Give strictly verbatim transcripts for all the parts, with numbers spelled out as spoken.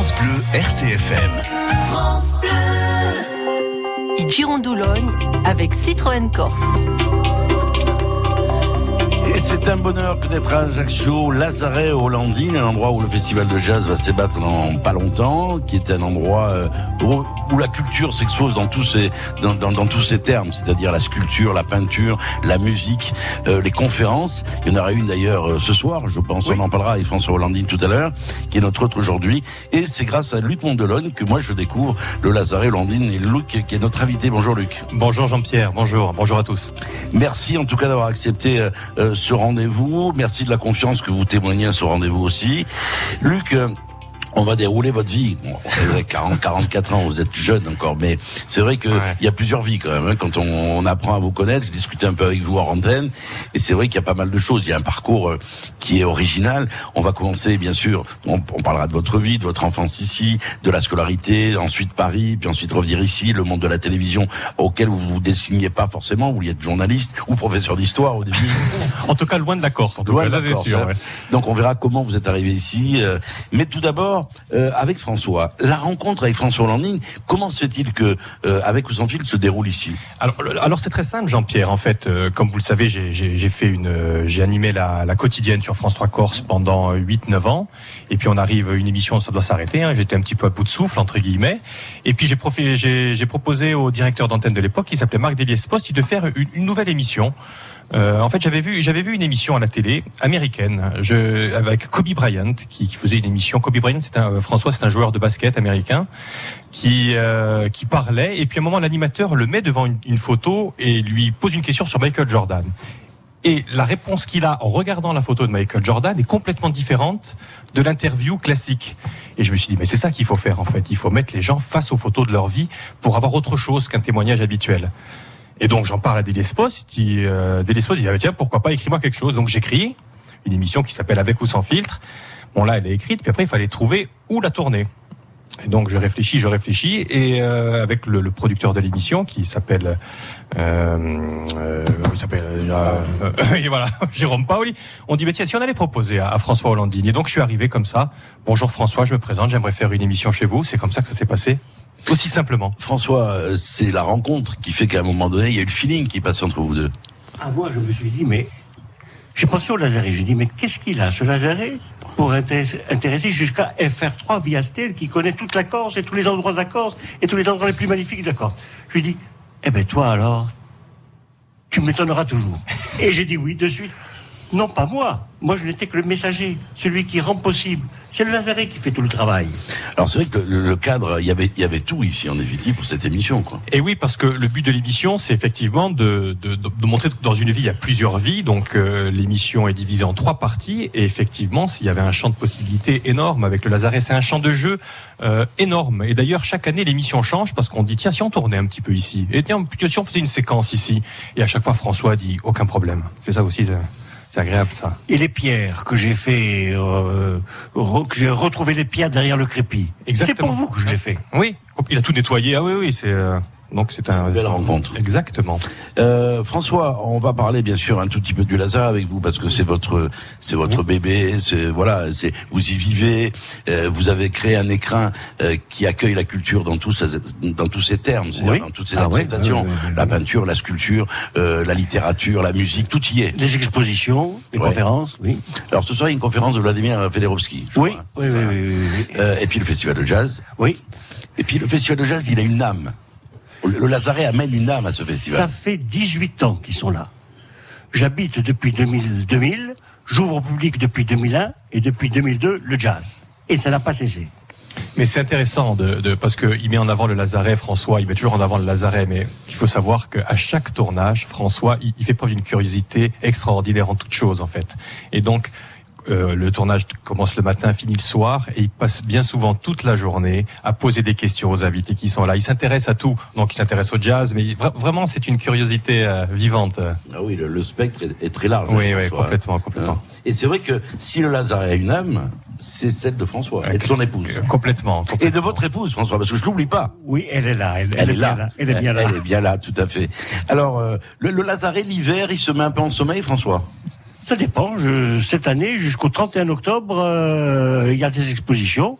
France Bleu R C F M. France Bleu. Girondoulogne avec Citroën Corse. Et c'est un bonheur que d'être à Ajaccio, Lazaret Ollandini, un endroit où le festival de jazz va s'ébattre dans pas longtemps, qui est un endroit où, où la culture s'expose dans tous ses dans, dans, dans tous ses termes, c'est-à-dire la sculpture, la peinture, la musique, euh, les conférences. Il y en aura une d'ailleurs ce soir, je pense, oui. On en parlera avec François Ollandini tout à l'heure, qui est notre hôte aujourd'hui. Et c'est grâce à Luc Mondoloni que moi je découvre le Lazaret Ollandini et Luc qui est notre invité. Bonjour Luc. Bonjour Jean-Pierre. Bonjour. Bonjour à tous. Merci en tout cas d'avoir accepté. Euh, ce rendez-vous, merci de la confiance que vous témoignez à ce rendez-vous aussi. Luc, on va dérouler votre vie. Bon, vous avez quarante, quarante-quatre ans, vous êtes jeune encore, mais c'est vrai qu'il ouais. y a plusieurs vies quand même. Hein. Quand on, on apprend à vous connaître, j'ai discuté un peu avec vous en antenne, et c'est vrai qu'il y a pas mal de choses. Il y a un parcours qui est original. On va commencer, bien sûr, on, on parlera de votre vie, de votre enfance ici, de la scolarité, ensuite Paris, puis ensuite revenir ici, le monde de la télévision auquel vous ne vous dessiniez pas forcément. Vous vouliez être journaliste ou professeur d'histoire au début. En tout cas, loin de la Corse. En tout loin cas, de la Corse, c'est sûr. Ouais. Donc on verra comment vous êtes arrivé ici. Mais tout d'abord, Euh, avec François, la rencontre avec François Ollandini, comment se fait-il que euh, Avec ou sans filtre se déroule ici ? Alors, alors c'est très simple, Jean-Pierre. En fait, euh, comme vous le savez, j'ai, j'ai, j'ai fait une, euh, j'ai animé la, la quotidienne sur France trois Corse pendant huit neuf ans. Et puis on arrive une émission, ça doit s'arrêter. Hein, j'étais un petit peu à bout de souffle entre guillemets. Et puis j'ai, profi, j'ai, j'ai proposé au directeur d'antenne de l'époque, qui s'appelait Marc Delie-Spost, de faire une, une nouvelle émission. Euh, en fait, j'avais vu, j'avais vu une émission à la télé américaine, je, avec Kobe Bryant, qui, qui faisait une émission. Kobe Bryant, c'est un, François, c'est un joueur de basket américain qui, euh, qui parlait. Et puis à un moment, l'animateur le met devant une, une photo et lui pose une question sur Michael Jordan. Et la réponse qu'il a en regardant la photo de Michael Jordan est complètement différente de l'interview classique. Et je me suis dit, mais c'est ça qu'il faut faire en fait. Il faut mettre les gens face aux photos de leur vie pour avoir autre chose qu'un témoignage habituel. Et donc j'en parle à Delie-Spost, qui euh, Delie-Spost dit ah, tiens pourquoi pas, écris-moi quelque chose. Donc j'écris une émission qui s'appelle Avec ou sans filtre. Bon là elle est écrite, puis après il fallait trouver où la tourner. Et donc je réfléchis, je réfléchis et euh, avec le, le producteur de l'émission qui s'appelle euh, euh, il s'appelle euh, euh, et voilà, Jérôme Paoli, on dit mais tiens si on allait proposer à, à François Ollandini. Et donc je suis arrivé comme ça. Bonjour François, je me présente, j'aimerais faire une émission chez vous. C'est comme ça que ça s'est passé. Aussi simplement. François, c'est la rencontre qui fait qu'à un moment donné, il y a eu le feeling qui passe entre vous deux. Ah, moi, je me suis dit, mais. J'ai pensé au Lazaret. J'ai dit, mais qu'est-ce qu'il a, ce Lazaret, pour intéresser jusqu'à F R trois via Stel, qui connaît toute la Corse et tous les endroits de la Corse et tous les endroits les plus magnifiques de la Corse. Je lui ai dit, eh ben, toi alors, tu m'étonneras toujours. Et j'ai dit oui, de suite. Non, pas moi. Moi, je n'étais que le messager, celui qui rend possible. C'est le Lazaret qui fait tout le travail. Alors, c'est vrai que le, le cadre, il y avait, il y avait tout ici, en effet, pour cette émission, quoi. Et oui, parce que le but de l'émission, c'est effectivement de, de, de, de montrer que dans une vie, il y a plusieurs vies. Donc, euh, l'émission est divisée en trois parties. Et effectivement, s'il y avait un champ de possibilités énorme avec le Lazaret, c'est un champ de jeu euh, énorme. Et d'ailleurs, chaque année, l'émission change parce qu'on dit, tiens, si on tournait un petit peu ici. Et tiens, si on faisait une séquence ici. Et à chaque fois, François dit, aucun problème. C'est ça aussi, ça. C'est agréable, ça. Et les pierres que j'ai fait, euh, que j'ai retrouvé les pierres derrière le crépi. Exactement. C'est pour vous que je l'ai fait. Oui. Il a tout nettoyé. Ah oui, oui, c'est, euh, donc c'est, c'est un, une belle rencontre. Exactement. Euh, François, on va parler, bien sûr, un tout petit peu du Lazaret avec vous parce que c'est votre, c'est votre oui. bébé, c'est, voilà, c'est, vous y vivez, euh, vous avez créé un écrin, euh, qui accueille la culture dans tous, dans tous ses termes, c'est-à-dire oui. dans toutes ses ah interprétations. Oui, oui, oui, oui. La peinture, la sculpture, euh, la littérature, la musique, tout y est. Les expositions, les ouais. conférences, oui. Alors ce soir, il y a une conférence de Vladimir Federovski. Oui. Crois, oui, hein, oui, oui, oui, oui. Euh, et puis le festival de jazz. Oui. Et puis le festival de jazz, il a une âme. Le Lazaret amène une âme à ce festival. Ça fait dix-huit ans qu'ils sont là. J'habite depuis deux mille, deux mille, j'ouvre au public depuis deux mille un et depuis deux mille deux le jazz. Et ça n'a pas cessé. Mais c'est intéressant de, de, parce qu'il met en avant le Lazaret, François, il met toujours en avant le Lazaret, mais il faut savoir qu'à chaque tournage, François, il, il fait preuve d'une curiosité extraordinaire en toute chose en fait. Et donc, Euh, le tournage commence le matin, finit le soir, et il passe bien souvent toute la journée à poser des questions aux invités qui sont là. Il s'intéresse à tout, donc il s'intéresse au jazz, mais vra- vraiment c'est une curiosité euh, vivante. Ah oui, le, le spectre est, est très large. Oui, hein, oui, complètement, complètement. Et c'est vrai que si le Lazaret a une âme, c'est celle de François okay. et de son épouse. Complètement, complètement. Et de votre épouse, François, parce que je l'oublie pas. Oui, elle est là. Elle, elle, elle est là. là. Elle est bien là. Elle est bien là, tout à fait. Alors, euh, le, le Lazaret, l'hiver, il se met un peu en sommeil, François ? Ça dépend. Je, cette année, jusqu'au trente et un octobre, euh, il y a des expositions.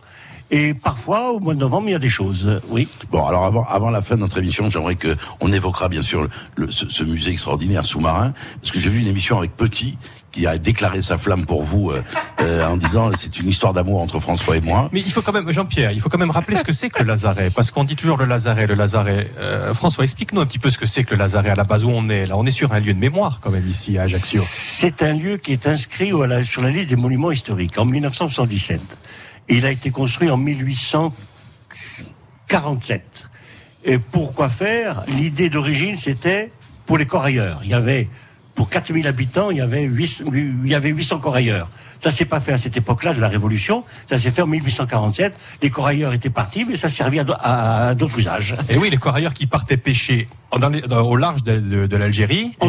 Et parfois, au mois de novembre, il y a des choses, oui. Bon, alors avant, avant la fin de notre émission, j'aimerais qu'on évoquera bien sûr le, le, ce, ce musée extraordinaire sous-marin, parce que j'ai vu une émission avec Petit, qui a déclaré sa flamme pour vous euh, euh, en disant c'est une histoire d'amour entre François et moi. Mais il faut quand même, Jean-Pierre, il faut quand même rappeler ce que c'est que le Lazaret, parce qu'on dit toujours le Lazaret, le Lazaret. Euh, François, explique-nous un petit peu ce que c'est que le Lazaret, à la base où on est. Là, on est sur un lieu de mémoire quand même ici à Ajaccio. C'est un lieu qui est inscrit à la, sur la liste des monuments historiques en dix-neuf cent soixante-dix-sept. Il a été construit en mille huit cent quarante-sept. Et pourquoi faire? L'idée d'origine, c'était pour les corailleurs. Il y avait... Pour quatre mille habitants, il y avait huit cents corailleurs. Ça s'est pas fait à cette époque-là de la Révolution. Ça s'est fait en mille huit cent quarante-sept. Les corailleurs étaient partis, mais ça servait à d'autres usages. Et oui, les corailleurs qui partaient pêcher dans les, dans, au large de, de, de l'Algérie. En,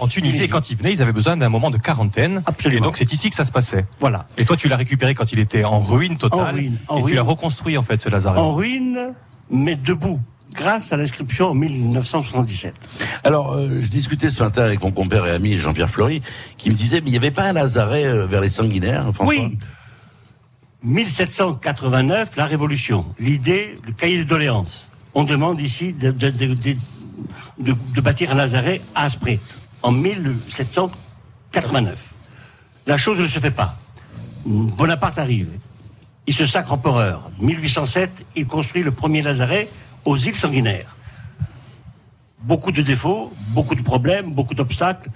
en Tunisie. Et quand ils venaient, ils avaient besoin d'un moment de quarantaine. Absolument. Et donc, c'est ici que ça se passait. Voilà. Et toi, tu l'as récupéré quand il était en ruine totale. En ruine. En et ruine. Tu l'as reconstruit, en fait, ce Lazaret. En ruine, mais debout. Grâce à l'inscription en mille neuf cent soixante-dix-sept. Alors, euh, je discutais ce matin avec mon compère et ami Jean-Pierre Flory, qui me disait, mais il n'y avait pas un Lazaret euh, vers les Sanguinaires, François ? Oui, mille sept cent quatre-vingt-neuf, la Révolution. L'idée, le cahier de doléances. On demande ici de, de, de, de, de, de bâtir un Lazaret à Asprit, en mille sept cent quatre-vingt-neuf. La chose ne se fait pas. Bonaparte arrive. Il se sacre empereur. mille huit cent sept, il construit le premier Lazaret aux îles Sanguinaires. Beaucoup de défauts, beaucoup de problèmes, beaucoup d'obstacles,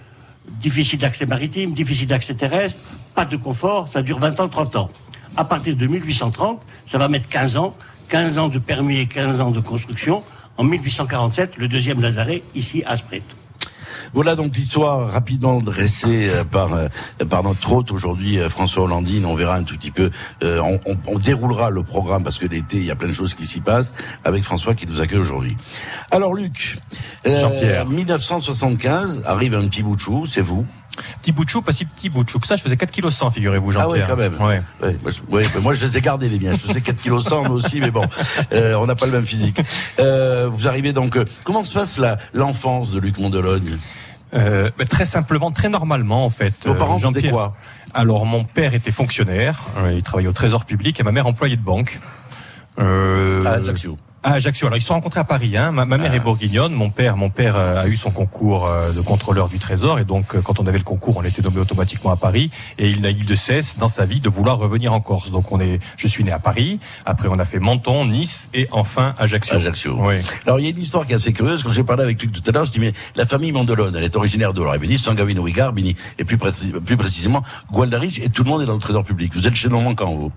difficile d'accès maritime, difficile d'accès terrestre, pas de confort, ça dure vingt ans, trente ans. À partir de mille huit cent trente, ça va mettre quinze ans, quinze ans de permis et quinze ans de construction. En mille huit cent quarante-sept, le deuxième Lazaret, ici à Asprit. Voilà donc l'histoire rapidement dressée par par notre hôte aujourd'hui, François Ollandini. On verra un tout petit peu, euh, on, on, on déroulera le programme parce que l'été il y a plein de choses qui s'y passent avec François qui nous accueille aujourd'hui. Alors Luc, euh, Jean-Pierre, mille neuf cent soixante-quinze arrive un petit bout de chou, c'est vous. Petit bout de chou, pas si petit bout de chou que ça, je faisais quatre kilos cent, figurez-vous, Jean-Pierre. Ah oui, quand même. Ouais. Ouais, ouais, mais moi, je les ai gardés, les miens. Je faisais quatre kilos cent, moi aussi, mais bon, euh, on n'a pas le même physique. Euh, vous arrivez donc... Euh, comment se passe la, l'enfance de Luc Mondoloni ? Euh, bah, très simplement, très normalement, en fait. Vos parents euh, faisaient quoi ? Alors, mon père était fonctionnaire, euh, il travaillait au Trésor public, et ma mère employée de banque. Euh... À Ajaccio. À Ajaccio. Alors, ils se sont rencontrés à Paris, hein. Ma, ma mère ah. est bourguignonne. Mon père, mon père a eu son concours de contrôleur du Trésor. Et donc, quand on avait le concours, on était nommé automatiquement à Paris. Et il n'a eu de cesse dans sa vie de vouloir revenir en Corse. Donc, on est, je suis né à Paris. Après, on a fait Menton, Nice et enfin Ajaccio. Ajaccio. Oui. Alors, il y a une histoire qui est assez curieuse. Quand j'ai parlé avec Luc tout à l'heure, je dis, mais la famille Mondoloni, elle est originaire de l'Or. Il me dit, Sanguinaires, et plus, précis, plus précisément, Gualdarich, et tout le monde est dans le Trésor public. Vous êtes chez nos manquants, vous.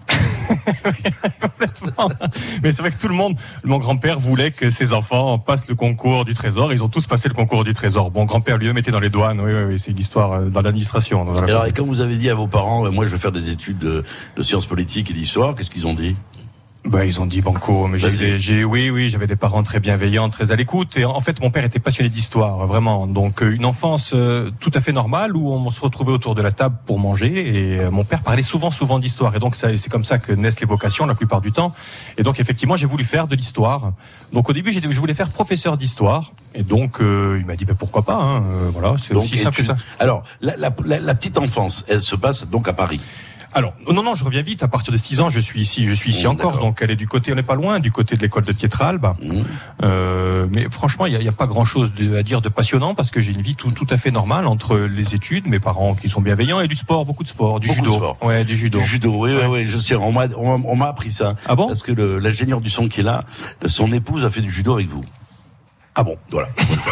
Complètement. Mais c'est vrai que tout le monde, le monde mon grand-père voulait que ses enfants passent le concours du Trésor. Ils ont tous passé le concours du Trésor. Bon, grand-père lui-même était dans les douanes. Oui, oui, oui, c'est une histoire dans l'administration. Dans la et alors, et quand vous avez dit à vos parents, moi, je vais faire des études de, de sciences politiques et d'histoire, qu'est-ce qu'ils ont dit? Bah, ils ont dit banco, mais j'ai, des, j'ai, oui, oui, j'avais des parents très bienveillants, très à l'écoute. Et en fait, mon père était passionné d'histoire, vraiment. Donc, une enfance euh, tout à fait normale où on se retrouvait autour de la table pour manger. Et euh, mon père parlait souvent, souvent d'histoire. Et donc, ça, c'est comme ça que naissent les vocations la plupart du temps. Et donc, effectivement, j'ai voulu faire de l'histoire. Donc, au début, j'ai dit, je voulais faire professeur d'histoire. Et donc, euh, il m'a dit, ben, pourquoi pas, hein, euh, voilà, c'est donc, aussi simple tu... que ça. Alors, la, la, la, la petite enfance, elle se passe donc à Paris. Alors, non, non, je reviens vite. À partir de six ans, je suis ici, je suis ici mmh, en Corse. D'accord. Donc, elle est du côté, on n'est pas loin, du côté de l'école de Pietralba. Mmh. Euh, mais franchement, il n'y a, y a pas grand chose de, à dire de passionnant parce que j'ai une vie tout, tout à fait normale entre les études, mes parents qui sont bienveillants et du sport, beaucoup de sport, du beaucoup judo. Sport. Ouais, du judo. Du judo, oui, oui, oui, je sais. On m'a, on, on m'a appris ça. Ah bon? Parce que le, l'ingénieur du son qui est là, son épouse a fait du judo avec vous. Ah bon, voilà.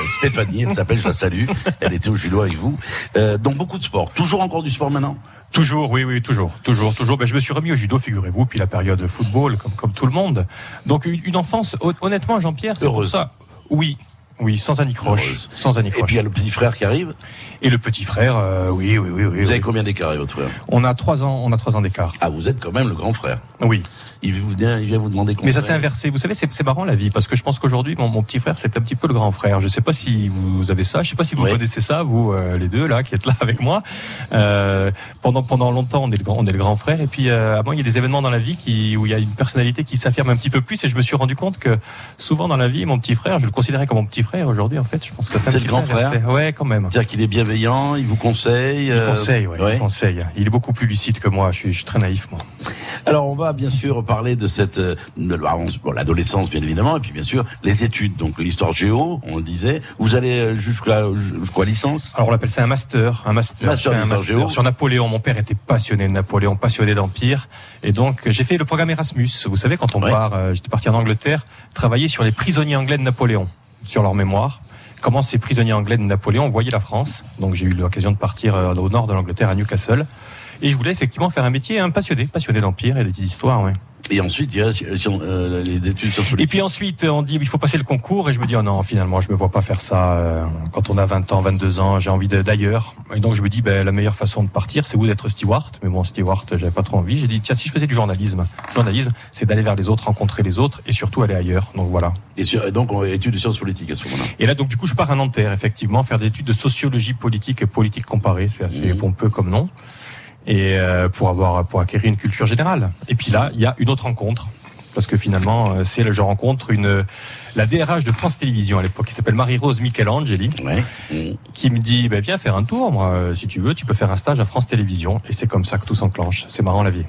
Stéphanie, elle s'appelle, je la salue. Elle était au judo avec vous. Euh, donc beaucoup de sport. Toujours encore du sport maintenant? Toujours, oui, oui, toujours, toujours, toujours. Ben, je me suis remis au judo, figurez-vous, puis la période de football, comme, comme tout le monde. Donc une, une enfance, honnêtement, Jean-Pierre, c'est heureuse. Pour ça. Oui. Oui, sans anicroche, sans anicroche. Et puis il y a le petit frère qui arrive. Et le petit frère, euh, oui, oui, oui, oui. Vous oui. avez combien d'écart avec votre frère? On a trois ans, on a trois ans d'écart. Ah, vous êtes quand même le grand frère. Oui. Il vient, il vient vous demander. Conseil. Mais ça s'est inversé. Vous savez, c'est, c'est marrant la vie, parce que je pense qu'aujourd'hui, mon, mon petit frère, c'est un petit peu le grand frère. Je sais pas si vous avez ça, je sais pas si vous oui. connaissez ça, vous euh, les deux là, qui êtes là avec moi. Euh, pendant pendant longtemps, on est le grand, on est le grand frère. Et puis euh, à moi, il y a des événements dans la vie qui où il y a une personnalité qui s'affirme un petit peu plus. Et je me suis rendu compte que souvent dans la vie, mon petit frère, je le considérais comme mon petit frère aujourd'hui, en fait. Je pense que c'est le grand frère. frère. Ouais, quand même. C'est-à-dire qu'il est bienveillant, il vous conseille. Euh... Il conseille, ouais, ouais. Il conseille. Il est beaucoup plus lucide que moi. Je suis, je suis très naïf, moi. Alors, on va bien sûr parler de cette de l'adolescence, bien évidemment, et puis bien sûr les études. Donc l'histoire géo, on le disait. Vous allez jusqu'à jusqu'à licence. Alors on l'appelle ça un master, un master, master, un master géo. Sur Napoléon. Mon père était passionné de Napoléon, passionné d'empire, et donc j'ai fait le programme Erasmus. Vous savez, quand on ouais. part, euh, j'étais parti en Angleterre, travailler sur les prisonniers anglais de Napoléon, sur leur mémoire. Comment ces prisonniers anglais de Napoléon voyaient la France. Donc j'ai eu l'occasion de partir euh, au nord de l'Angleterre, à Newcastle. Et je voulais effectivement faire un métier hein, passionné, passionné d'empire et des petites histoires, ouais. Et ensuite, il y a euh, les études sur politique. Et puis ensuite, on dit il faut passer le concours, et je me dis oh non, finalement, je me vois pas faire ça. Euh, quand on a vingt ans, vingt-deux ans, j'ai envie d'ailleurs. Et donc je me dis ben la meilleure façon de partir, c'est ou d'être steward. Mais bon, steward, j'avais pas trop envie. J'ai dit tiens, si je faisais du journalisme, le journalisme, c'est d'aller vers les autres, rencontrer les autres, et surtout aller ailleurs. Donc voilà. Et, sur, et donc études de sciences politiques à ce moment-là. Et là, donc du coup, je pars à Nanterre, effectivement, faire des études de sociologie politique et politique comparée. C'est assez mmh. pompeux comme nom. Et euh, pour avoir pour acquérir une culture générale. Et puis là, il y a une autre rencontre parce que finalement, c'est je rencontre une la D R H de France Télévisions à l'époque qui s'appelle Marie-Rose Michelangeli, ouais. qui me dit bah, viens faire un tour, moi, si tu veux, tu peux faire un stage à France Télévisions. Et c'est comme ça que tout s'enclenche. C'est marrant la vie.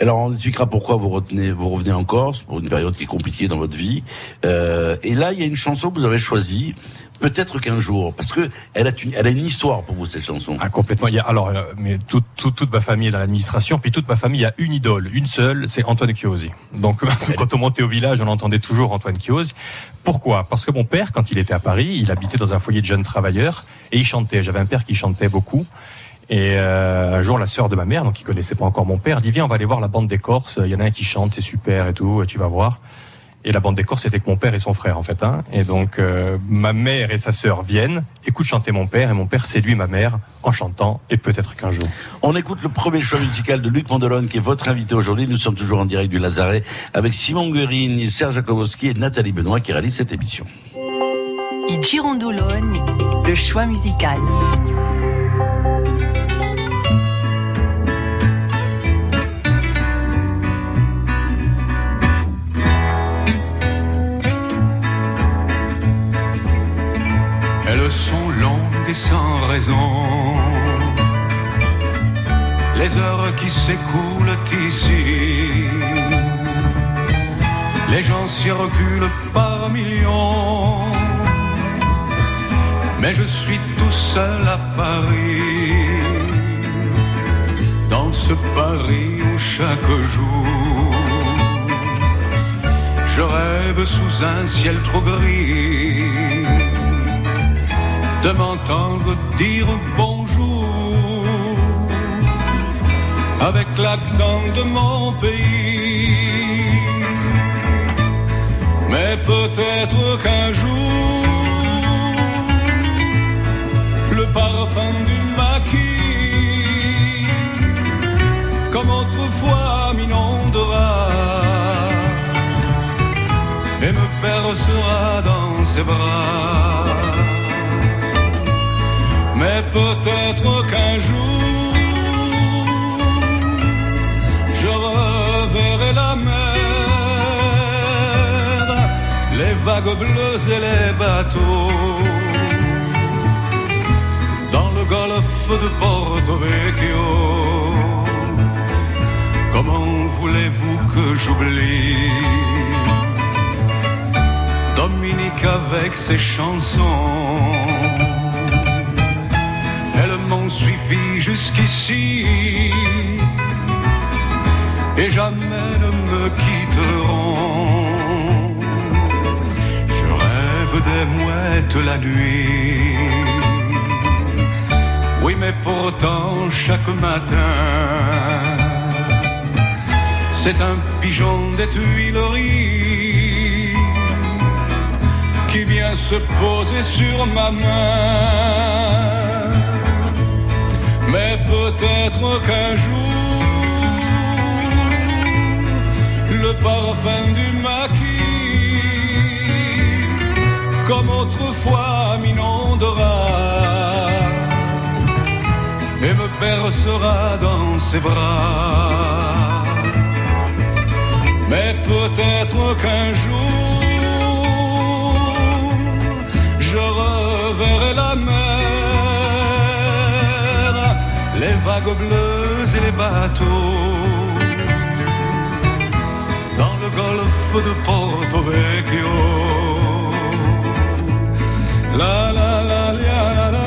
Alors on expliquera pourquoi vous retenez, vous revenez en Corse pour une période qui est compliquée dans votre vie. Euh, et là, il y a une chanson que vous avez choisie. Peut-être qu'un jour, parce que elle a une, elle a une histoire pour vous cette chanson. Ah complètement. Il y a, alors, mais toute, toute, toute ma famille est dans l'administration, puis toute ma famille a une idole, une seule, c'est Antoine Ciosi. Donc quand on montait au village, on entendait toujours Antoine Ciosi. Pourquoi ? Parce que mon père, quand il était à Paris, il habitait dans un foyer de jeunes travailleurs et il chantait. J'avais un père qui chantait beaucoup. Et euh, un jour, la sœur de ma mère, donc qui connaissait pas encore mon père, dit viens, on va aller voir la bande des Corses. Il y en a un qui chante, c'est super et tout, tu vas voir. Et la bande des Corses, c'était que mon père et son frère, en fait. Hein. Et donc, euh, ma mère et sa sœur viennent, écoutent chanter mon père, et mon père séduit ma mère en chantant, et peut-être qu'un jour. On écoute le premier choix musical de Luc Mondoloni, qui est votre invité aujourd'hui. Nous sommes toujours en direct du Lazaret, avec Simon Guérine, Serge Jakobowski et Nathalie Benoît, qui réalisent cette émission. I Girondoloni, le choix musical. Elles sont longues et sans raison. Les heures qui s'écoulent ici, les gens s'y reculent par millions. Mais je suis tout seul à Paris, dans ce Paris où chaque jour je rêve sous un ciel trop gris de m'entendre dire bonjour avec l'accent de mon pays. Mais peut-être qu'un jour le parfum du maquis, comme autrefois, m'inondera et me bercera dans ses bras. Mais peut-être qu'un jour je reverrai la mer, les vagues bleues et les bateaux, dans le golfe de Porto-Vecchio. Comment voulez-vous que j'oublie Dominique avec ses chansons? Elles m'ont suivi jusqu'ici et jamais ne me quitteront. Je rêve des mouettes la nuit, oui mais pourtant chaque matin c'est un pigeon des Tuileries qui vient se poser sur ma main. Mais peut-être qu'un jour le parfum du maquis, comme autrefois, m'inondera et me bercera dans ses bras. Mais peut-être qu'un jour je reverrai la mer, les vagues bleues et les bateaux, dans le golfe de Porto-Vecchio. La la la la la la.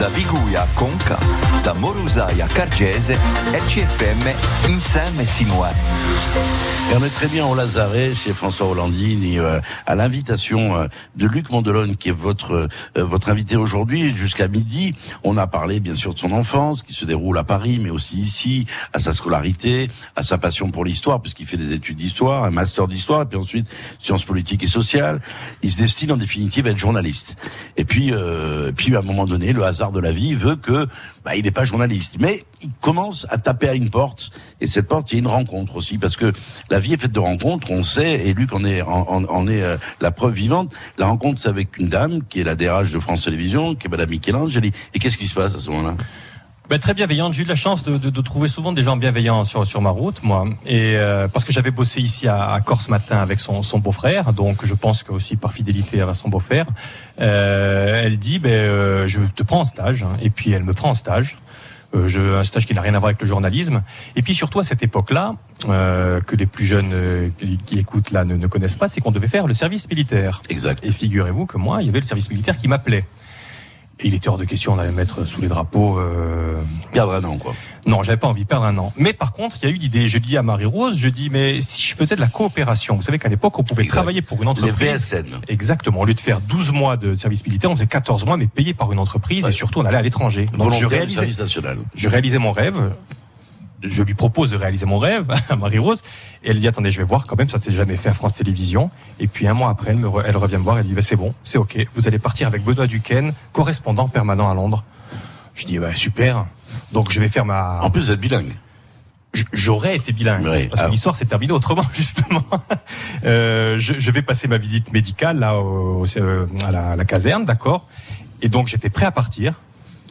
Da Vigui a Conca, da Morusai à Cargese, R C F M, insieme sino a. Et on est très bien au Lazaret, chez François Ollandini, euh, à l'invitation euh, de Luc Mondoloni, qui est votre euh, votre invité aujourd'hui, jusqu'à midi. On a parlé, bien sûr, de son enfance, qui se déroule à Paris, mais aussi ici, à sa scolarité, à sa passion pour l'histoire, puisqu'il fait des études d'histoire, un master d'histoire, et puis ensuite, sciences politiques et sociales. Il se destine, en définitive, à être journaliste. Et puis, euh, puis à un moment donné, le hasard de la vie veut que bah, il n'est pas journaliste, mais il commence à taper à une porte, et cette porte, il y a une rencontre aussi, parce que la vie est faite de rencontres, on sait, et Luc en est, en, en est euh, la preuve vivante. La rencontre, c'est avec une dame qui est la D R H de France Télévisions, qui est Madame Michael Jordan. Et qu'est-ce qui se passe à ce moment-là? Ben, très bienveillante. J'ai eu la chance de, de, de trouver souvent des gens bienveillants sur, sur ma route, moi. Et euh, parce que j'avais bossé ici à, à Corse Matin avec son, son beau-frère, donc je pense que aussi par fidélité à son beau-frère, euh, elle dit ben, euh, je te prends en stage, et puis elle me prend en stage. Euh, je, un stage qui n'a rien à voir avec le journalisme. Et puis surtout à cette époque-là, euh, que les plus jeunes euh, qui, qui écoutent là ne, ne connaissent pas, c'est qu'on devait faire le service militaire. Exact. Et figurez-vous que moi, il y avait le service militaire qui m'appelait. Et il était hors de question d'aller mettre sous les drapeaux. Euh... Perdre un an, quoi. Non, j'avais pas envie de perdre un an. Mais par contre, il y a eu l'idée. Je dis à Marie-Rose, je dis, mais si je faisais de la coopération, vous savez qu'à l'époque, on pouvait exact. Travailler pour une entreprise. Les V S N. Exactement. Au lieu de faire douze mois de service militaire, on faisait quatorze mois, mais payé par une entreprise, ouais. Et surtout, on allait à l'étranger. Donc, volontaire, je réalisais, service national. Je réalisais mon rêve. Je lui propose de réaliser mon rêve à Marie-Rose. Et elle dit, attendez, je vais voir quand même, ça ne s'est jamais fait à France Télévisions. Et puis un mois après, elle, me re, elle revient me voir, elle dit, bah, c'est bon, c'est OK. Vous allez partir avec Benoît Duquesne, correspondant permanent à Londres. Je dis, bah, super. Donc je vais faire ma... En plus, vous êtes bilingue. J'aurais été bilingue, oui, parce que ah. l'histoire s'est terminée autrement, justement. Euh, je, je vais passer ma visite médicale là, au, à, la, à la caserne, d'accord. Et donc j'étais prêt à partir.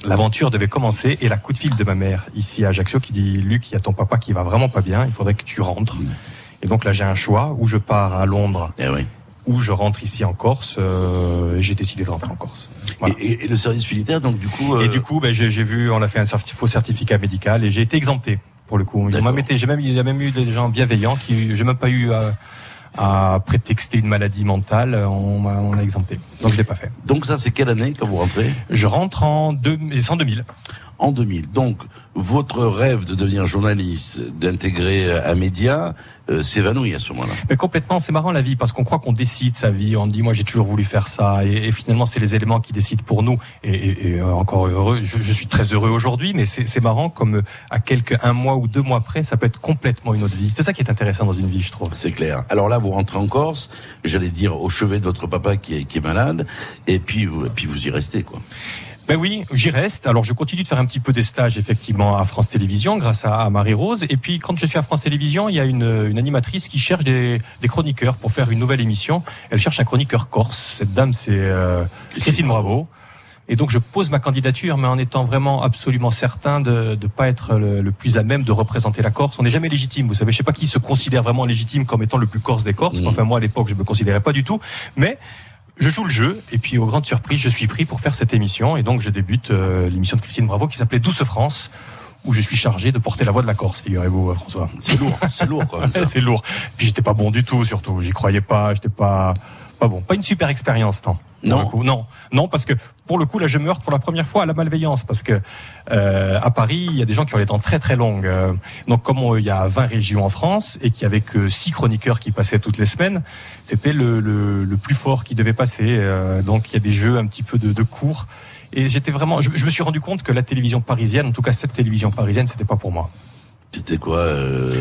L'aventure devait commencer, et la coup de fil de ma mère ici à Ajaccio qui dit, Luc, il y a ton papa qui va vraiment pas bien, il faudrait que tu rentres. Mmh. Et donc là j'ai un choix, ou je pars à Londres, eh oui. ou je rentre ici en Corse, euh, j'ai décidé de rentrer en Corse. Voilà. Et, et, et le service militaire, donc du coup... Euh... Et du coup, ben, j'ai, j'ai vu, on a fait un faux certificat médical et j'ai été exempté pour le coup. Ils m'ont même été, j'ai même, il y a même eu des gens bienveillants, qui, j'ai même pas eu... Euh, à prétexter une maladie mentale, on, on a exempté. Donc je l'ai pas fait. Donc ça, c'est quelle année quand vous rentrez? Je rentre en deux mille. En deux mille. Donc votre rêve de devenir journaliste, d'intégrer un média, euh, s'évanouit à ce moment-là. Mais complètement, c'est marrant la vie, parce qu'on croit qu'on décide sa vie. On dit, moi j'ai toujours voulu faire ça, et, et finalement c'est les éléments qui décident pour nous. Et, et, et encore heureux, je, je suis très heureux aujourd'hui, mais c'est, c'est marrant comme à quelques un mois ou deux mois près, ça peut être complètement une autre vie. C'est ça qui est intéressant dans une vie, je trouve. C'est clair. Alors là, vous rentrez en Corse, j'allais dire au chevet de votre papa qui est, qui est malade, et puis, et puis vous y restez, quoi. Ben oui, j'y reste. Alors, je continue de faire un petit peu des stages, effectivement, à France Télévisions, grâce à Marie-Rose. Et puis, quand je suis à France Télévisions, il y a une, une animatrice qui cherche des, des chroniqueurs pour faire une nouvelle émission. Elle cherche un chroniqueur corse. Cette dame, c'est euh, Christine Bravo. Et donc, je pose ma candidature, mais en étant vraiment absolument certain de ne pas être le, le plus à même de représenter la Corse. On n'est jamais légitime, vous savez. Je sais pas qui se considère vraiment légitime comme étant le plus corse des Corses. Mmh. Enfin, moi, à l'époque, je me considérais pas du tout. Mais... je joue le jeu, et puis aux grandes surprises, je suis pris pour faire cette émission, et donc je débute euh, l'émission de Christine Bravo qui s'appelait Douce France, où je suis chargé de porter la voix de la Corse, figurez-vous, François. C'est lourd, c'est lourd quand même. Ça. C'est lourd. Puis j'étais pas bon du tout, surtout, j'y croyais pas, j'étais pas pas bon, pas une super expérience, non. Non. non, non, parce que pour le coup là, je me heurte pour la première fois à la malveillance, parce que euh, à Paris, il y a des gens qui ont les dents très très longues. Euh, donc comme on, il y a vingt régions en France et qu'il y avait que six chroniqueurs qui passaient toutes les semaines, c'était le, le, le plus fort qui devait passer. Euh, donc il y a des jeux un petit peu de, de cours. Et j'étais vraiment, je, je me suis rendu compte que la télévision parisienne, en tout cas cette télévision parisienne, c'était pas pour moi. C'était quoi euh...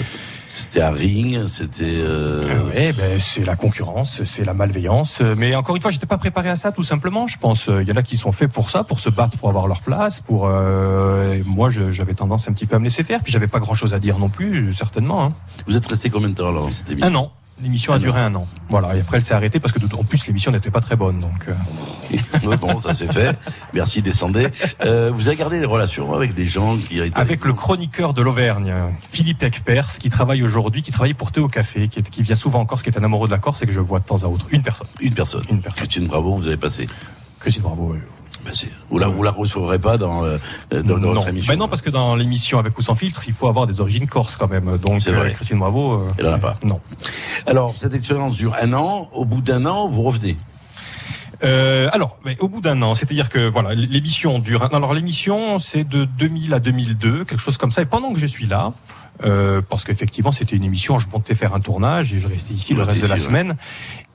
C'était un ring, c'était... Euh... Ouais, ben, c'est la concurrence, c'est la malveillance. Mais encore une fois, j'étais pas préparé à ça, tout simplement. Je pense, il y en a qui sont faits pour ça, pour se battre, pour avoir leur place. Pour euh... Moi, je, j'avais tendance un petit peu à me laisser faire. Puis j'avais pas grand-chose à dire non plus, certainement. Hein. Vous êtes resté combien de temps alors, cette émission ? Un an. L'émission a duré un an. Voilà, et après elle s'est arrêtée parce que en plus l'émission n'était pas très bonne. Donc euh... bon, ça c'est fait. Merci, descendez. Euh, vous avez gardé des relations avec des gens qui étaient... Avec le chroniqueur de l'Auvergne, Philippe Ecpers, qui travaille aujourd'hui, qui travaille pour Thé au Café, qui, est, qui vient souvent en Corse, qui est un amoureux de la Corse et que je vois de temps à autre. Une personne. Une personne. Une personne. Christine Bravo, vous avez passé. Christine Bravo, oui. Ben vous la vous la recevrez pas dans euh, dans non. Notre émission. Ben non, parce que dans l'émission Avec ou sans filtre, il faut avoir des origines corses quand même. Donc c'est vrai. Euh, Christine Bravo, euh, elle en a pas. Non. Alors cette expérience dure un an. Au bout d'un an, vous revenez. Euh, alors, mais au bout d'un an, c'est-à-dire que voilà, l'émission dure. Alors l'émission, c'est de deux mille à deux mille deux, quelque chose comme ça. Et pendant que je suis là. Euh, parce qu'effectivement c'était une émission, je montais faire un tournage et je restais ici le reste ici, de la ouais. semaine.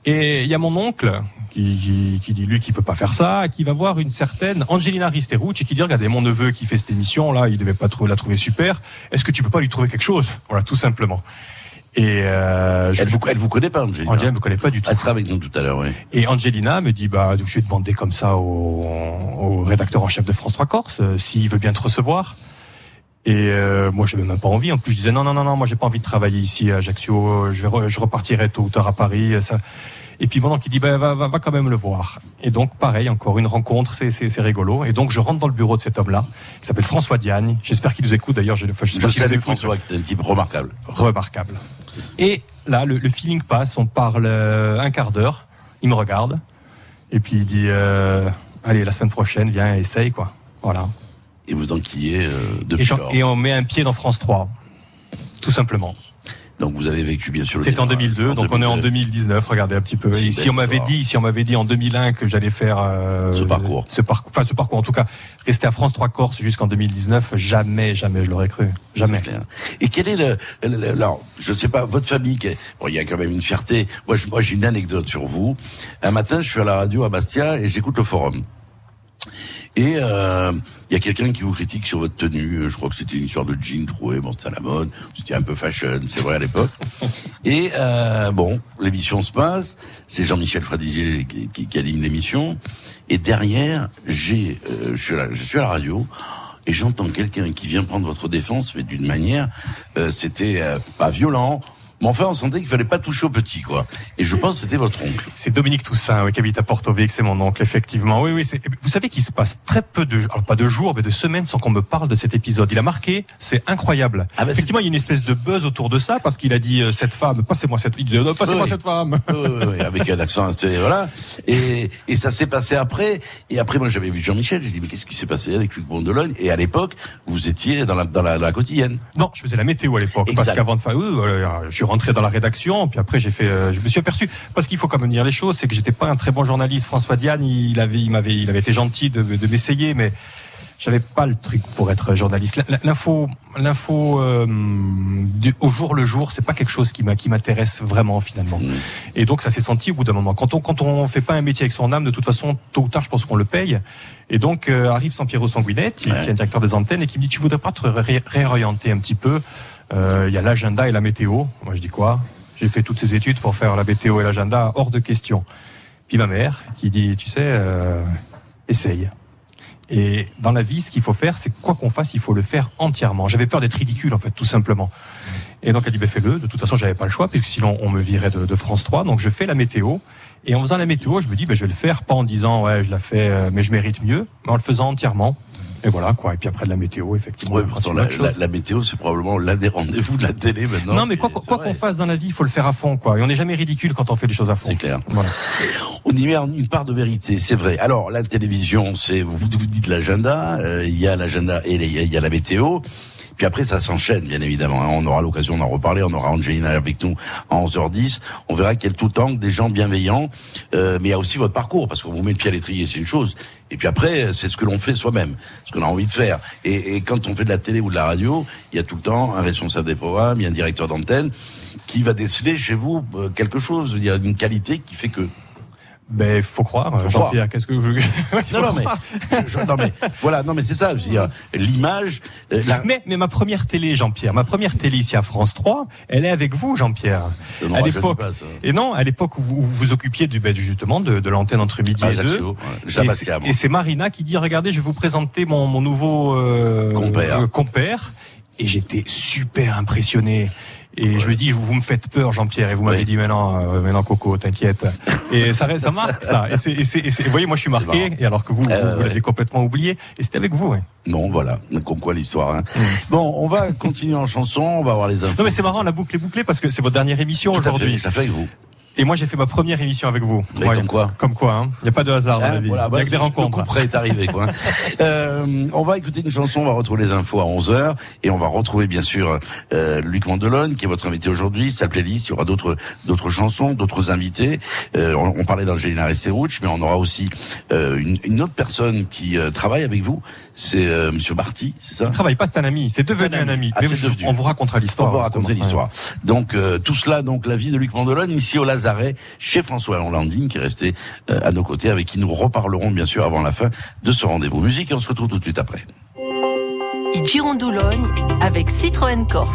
Et il y a mon oncle qui, qui, qui dit lui qu'il peut pas faire ça, qui va voir une certaine Angelina Risterucci et qui dit regardez mon neveu qui fait cette émission là, il devait pas la trouver super. Est-ce que tu peux pas lui trouver quelque chose? Voilà, tout simplement. Et euh, elle, je... vous, elle vous connaît pas, Angelina? Angelina me connaît pas du tout. Elle sera avec nous tout à l'heure, oui. Et Angelina me dit bah je vais demander comme ça au, au rédacteur en chef de France trois Corse euh, s'il veut bien te recevoir. Et euh, moi, j'avais même pas envie. En plus, je disais non, non, non, non, moi, j'ai pas envie de travailler ici à Ajaccio. Je, vais re, je repartirai tôt ou tard à Paris. Ça. Et puis, pendant qu'il dit, ben, va, va, va quand même le voir. Et donc, pareil, encore une rencontre, c'est, c'est, c'est rigolo. Et donc, je rentre dans le bureau de cet homme-là, qui s'appelle François Diagne. J'espère qu'il nous écoute. D'ailleurs, je, enfin, je, je sais que François, c'est un type remarquable. Remarquable. Et là, le, le feeling passe. On parle un quart d'heure. Il me regarde. Et puis, il dit, euh, allez, la semaine prochaine, viens, essaye, quoi. Voilà. Et vous enquillez euh, depuis lors. Et on met un pied dans France trois, tout simplement. Donc vous avez vécu bien sûr. C'était en deux mille deux, en donc deux mille deux. On est en deux mille dix-neuf. Regardez un petit peu. Et si on m'avait dit, si on m'avait dit en deux mille un que j'allais faire euh, ce parcours, ce parcours, enfin ce parcours, en tout cas, rester à France trois Corse jusqu'en deux mille dix-neuf, jamais, jamais je l'aurais cru, jamais. Et quel est le, le, le, le alors, je ne sais pas, votre famille. Bon, il y a quand même une fierté. Moi, je, moi, j'ai une anecdote sur vous. Un matin, je suis à la radio à Bastia et j'écoute le forum. Et il euh, y a quelqu'un qui vous critique sur votre tenue. Je crois que c'était une histoire de jean troué, bon, c'était à la mode, c'était un peu fashion, c'est vrai à l'époque. Et euh, bon, l'émission se passe, c'est Jean-Michel Frédisier qui, qui, qui anime l'émission. Et derrière, j'ai, euh, je, suis là, je suis à la radio et j'entends quelqu'un qui vient prendre votre défense, mais d'une manière, euh, c'était euh, pas violent. Mais enfin, on sentait qu'il fallait pas toucher au petit, quoi. Et je pense que c'était votre oncle. C'est Dominique Toussaint, oui, qui habite à Porto-Vecchio, c'est mon oncle, effectivement. Oui, oui, c'est... Vous savez qu'il se passe très peu de, alors pas de jours, mais de semaines sans qu'on me parle de cet épisode. Il a marqué, c'est incroyable. Ah bah effectivement, c'est... il y a une espèce de buzz autour de ça, parce qu'il a dit, euh, cette femme, passez-moi cette, il disait, oh, passez-moi oui. cette femme. Oui, oui, oui, avec un accent, voilà. Et, et ça s'est passé après. Et après, moi, j'avais vu Jean-Michel, j'ai dit, mais qu'est-ce qui s'est passé avec Luc Mondoloni? Et à l'époque, vous étiez dans la, dans la, dans la quotidienne. Non, je faisais la météo à l'époque. Exact. Parce qu'avant de faire, oui, je suis rentré dans la rédaction, puis après j'ai fait, euh, je me suis aperçu, parce qu'il faut quand même dire les choses, c'est que j'étais pas un très bon journaliste. François Diagne, il avait, il m'avait, il avait été gentil de, de m'essayer, mais j'avais pas le truc pour être journaliste. L'info, l'info euh, du, au jour le jour, c'est pas quelque chose qui m'a, qui m'intéresse vraiment finalement. Mmh. Et donc ça s'est senti au bout d'un moment. Quand on, quand on fait pas un métier avec son âme, de toute façon, tôt ou tard, je pense qu'on le paye. Et donc euh, arrive San-Piero Sanguinetti, ouais. qui est un directeur des antennes, et qui me dit, tu voudrais pas te ré- réorienter un petit peu. Il euh, y a l'agenda et la météo. Moi, je dis quoi? J'ai fait toutes ces études pour faire la météo et l'agenda, hors de question. Puis ma mère, qui dit, tu sais, euh, essaye. Et dans la vie, ce qu'il faut faire, c'est quoi qu'on fasse, il faut le faire entièrement. J'avais peur d'être ridicule, en fait, tout simplement. Et donc, elle dit, ben, fais-le. De toute façon, j'avais pas le choix, puisque sinon, on me virait de, de France trois. Donc, je fais la météo. Et en faisant la météo, je me dis, ben, je vais le faire, pas en disant, ouais, je la fais, mais je mérite mieux, mais en le faisant entièrement. Et voilà, quoi. Et puis après de la météo, effectivement. Ouais, pourtant, la, la, la météo, c'est probablement l'un des rendez-vous de la télé maintenant. Non, mais quoi, quoi, quoi qu'on fasse dans la vie, il faut le faire à fond, quoi. Et on n'est jamais ridicule quand on fait les choses à fond. C'est clair. Voilà. On y met une part de vérité, c'est vrai. Alors, la télévision, c'est, vous, vous dites l'agenda, il euh, y a l'agenda et il y, y a la météo. Puis après, ça s'enchaîne, bien évidemment. On aura l'occasion d'en reparler. On aura Angelina avec nous à onze heures dix. On verra qu'il y a tout angle des gens bienveillants. Euh, mais il y a aussi votre parcours, parce qu'on vous met le pied à l'étrier, c'est une chose. Et puis après, c'est ce que l'on fait soi-même, ce qu'on a envie de faire. Et, et quand on fait de la télé ou de la radio, il y a tout le temps un responsable des programmes, il y a un directeur d'antenne qui va déceler chez vous quelque chose, il y a une qualité qui fait que... Ben, faut croire, faut Jean-Pierre, croire. Qu'est-ce que vous... non, non, mais, je, je, non, mais, voilà, non, mais c'est ça, je veux dire, l'image, la... Mais, mais ma première télé, Jean-Pierre, ma première télé ici à France trois, elle est avec vous, Jean-Pierre. Non, à l'époque, pas, et non, à l'époque où vous vous occupiez du, ben, justement, de, de l'antenne entre midi ah, et deux. Ouais, et, c'est, et c'est Marina qui dit, regardez, je vais vous présenter mon, mon nouveau, euh, compère. Euh, compère. Et j'étais super impressionné. Et ouais. je me dis, vous me faites peur, Jean-Pierre, et vous m'avez oui. dit, maintenant, euh, maintenant, Coco, t'inquiète. Et ça, ça marque, ça. Et c'est, et c'est, et c'est, vous voyez, moi, je suis marqué, et alors que vous, euh, vous, vous ouais. l'avez complètement oublié. Et c'était avec vous, ouais. Bon, voilà. Comme quoi l'histoire, hein. Mmh. Bon, on va continuer en chanson, on va avoir les infos. Non, mais c'est marrant, la boucle est bouclée, parce que c'est votre dernière émission tout aujourd'hui. Tout à fait, je la fais avec vous. Et moi, j'ai fait ma première émission avec vous. Ouais, comme quoi. Comme quoi, hein. Il n'y a pas de hasard, ah, dans la vie. Voilà, bah, il y a que des rencontres. Le coup près est arrivé, quoi. euh, on va écouter une chanson, on va retrouver les infos à onze heures. Et on va retrouver, bien sûr, euh, Luc Mondoloni, qui est votre invité aujourd'hui, sa playlist. Il y aura d'autres, d'autres chansons, d'autres invités. Euh, on, on parlait d'Angelina Risterucci, mais on aura aussi, euh, une, une autre personne qui, euh, travaille avec vous. C'est, euh, monsieur Barty, c'est ça? Il travaille pas, c'est un ami. C'est devenu un ami. Ah, c'est devenu. On vous racontera l'histoire. On vous racontera l'histoire. Ouais. Donc, euh, tout cela, donc, la vie de Luc Mondoloni, ici au Lazaret, chez François Ollandini, qui est resté à nos côtés, avec qui nous reparlerons bien sûr avant la fin de ce rendez-vous musique, et on se retrouve tout de suite après. Girondoulogne avec Citroën Corse.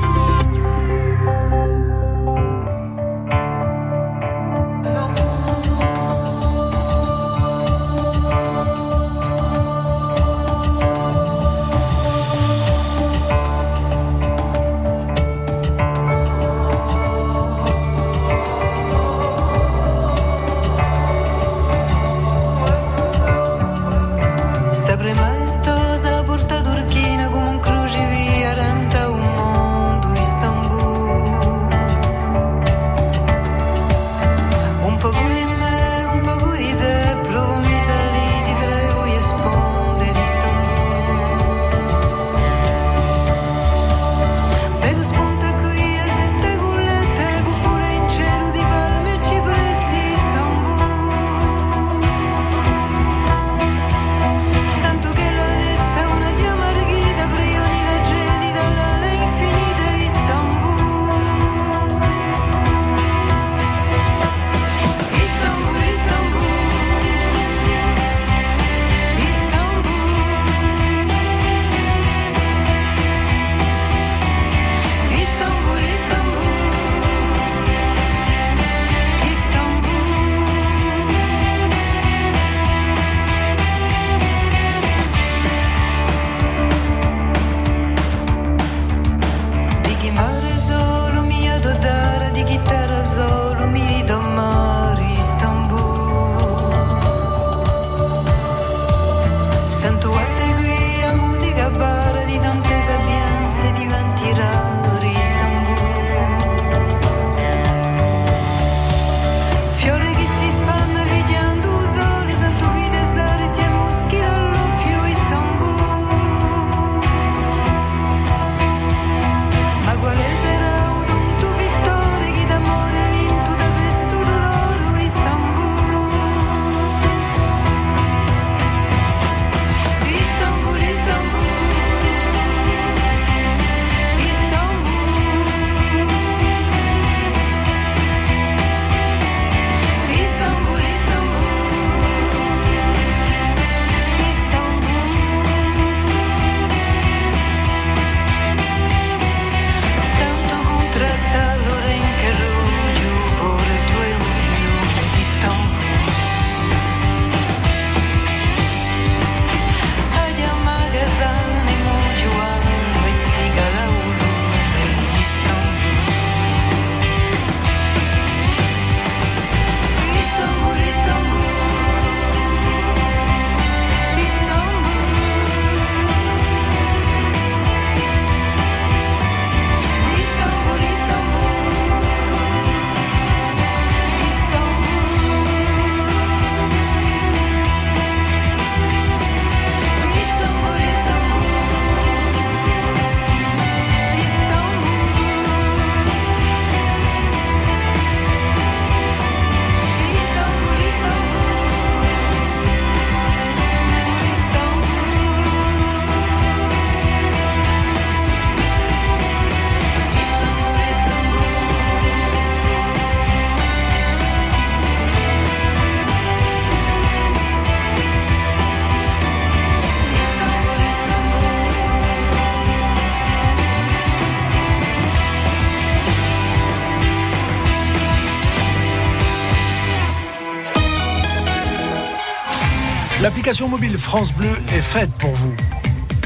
L'application mobile France Bleu est faite pour vous.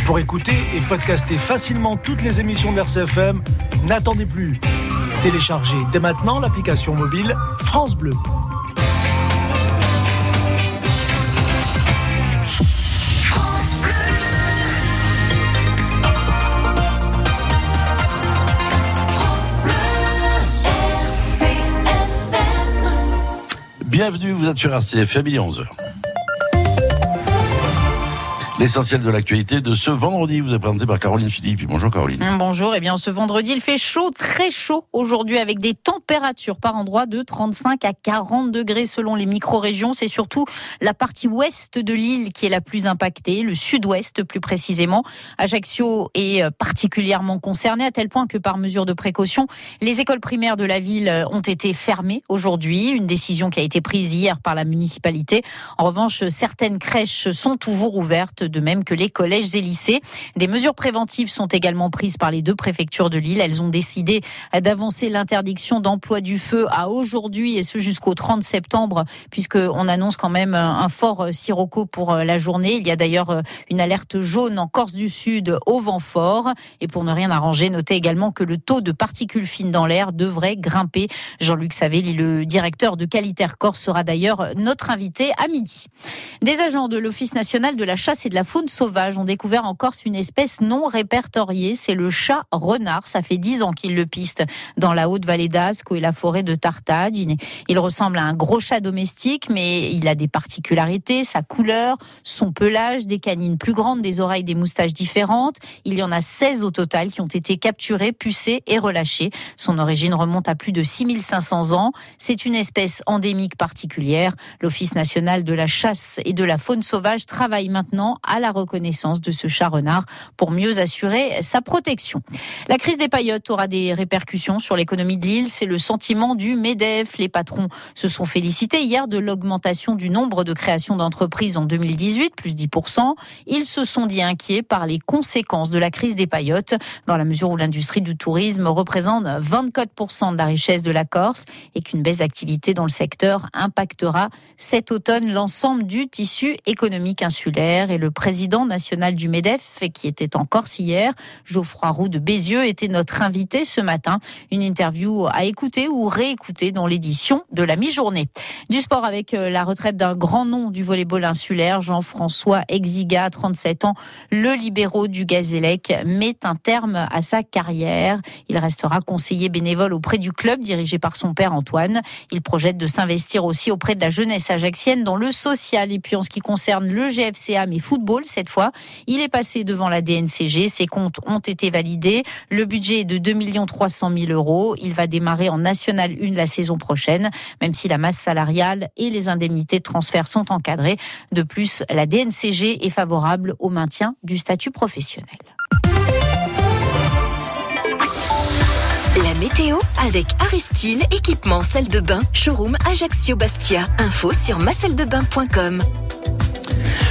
Pour écouter et podcaster facilement toutes les émissions de R C F M, n'attendez plus. Téléchargez dès maintenant l'application mobile France Bleu. Bienvenue, vous êtes sur R C F M, il est onze heures. L'essentiel de l'actualité de ce vendredi vous est présenté par Caroline Philippe. Bonjour Caroline. Bonjour, et eh bien ce vendredi il fait chaud, très chaud aujourd'hui, avec des températures par endroits de trente-cinq à quarante degrés selon les micro-régions. C'est surtout la partie ouest de l'île qui est la plus impactée, le sud-ouest plus précisément. Ajaccio est particulièrement concerné, à tel point que par mesure de précaution, les écoles primaires de la ville ont été fermées aujourd'hui. Une décision qui a été prise hier par la municipalité. En revanche, certaines crèches sont toujours ouvertes, de même que les collèges et lycées. Des mesures préventives sont également prises par les deux préfectures de l'île. Elles ont décidé d'avancer l'interdiction d'emploi du feu à aujourd'hui, et ce jusqu'au trente septembre, puisqu'on annonce quand même un fort sirocco pour la journée. Il y a d'ailleurs une alerte jaune en Corse du Sud au vent fort. Et pour ne rien arranger, notez également que le taux de particules fines dans l'air devrait grimper. Jean-Luc Savelli, le directeur de Qualitaire Corse, sera d'ailleurs notre invité à midi. Des agents de l'Office national de la chasse et de la faune sauvage ont découvert en Corse une espèce non répertoriée, c'est le chat renard. Ça fait dix ans qu'ils le pistent dans la haute vallée d'Asco et la forêt de Tartagine. Il ressemble à un gros chat domestique, mais il a des particularités, sa couleur, son pelage, des canines plus grandes, des oreilles, des moustaches différentes. Il y en a seize au total qui ont été capturés, pucés et relâchés. Son origine remonte à plus de six mille cinq cents ans. C'est une espèce endémique particulière. L'Office national de la chasse et de la faune sauvage travaille maintenant à la reconnaissance de ce chat renard pour mieux assurer sa protection. La crise des paillotes aura des répercussions sur l'économie de l'île, c'est le sentiment du MEDEF. Les patrons se sont félicités hier de l'augmentation du nombre de créations d'entreprises en deux mille dix-huit, plus dix pour cent. Ils se sont dit inquiets par les conséquences de la crise des paillotes, dans la mesure où l'industrie du tourisme représente vingt-quatre pour cent de la richesse de la Corse, et qu'une baisse d'activité dans le secteur impactera cet automne l'ensemble du tissu économique insulaire. Et le Le président national du MEDEF, qui était en Corse hier, Geoffroy Roux de Bézieux, était notre invité ce matin. Une interview à écouter ou réécouter dans l'édition de la mi-journée. Du sport, avec la retraite d'un grand nom du volley-ball insulaire, Jean-François Exiga, trente-sept ans, le libéraux du Gazélec, met un terme à sa carrière. Il restera conseiller bénévole auprès du club dirigé par son père Antoine. Il projette de s'investir aussi auprès de la jeunesse ajaxienne dans le social. Et puis en ce qui concerne le G F C A, mais football, cette fois, il est passé devant la D N C G. Ses comptes ont été validés. Le budget est de deux millions trois cent mille euros. Il va démarrer en National un la saison prochaine, même si la masse salariale et les indemnités de transfert sont encadrées. De plus, la D N C G est favorable au maintien du statut professionnel. La météo avec Aristyle, équipement salle de bain, showroom Ajaccio Bastia. Info sur ma salle de bain point com.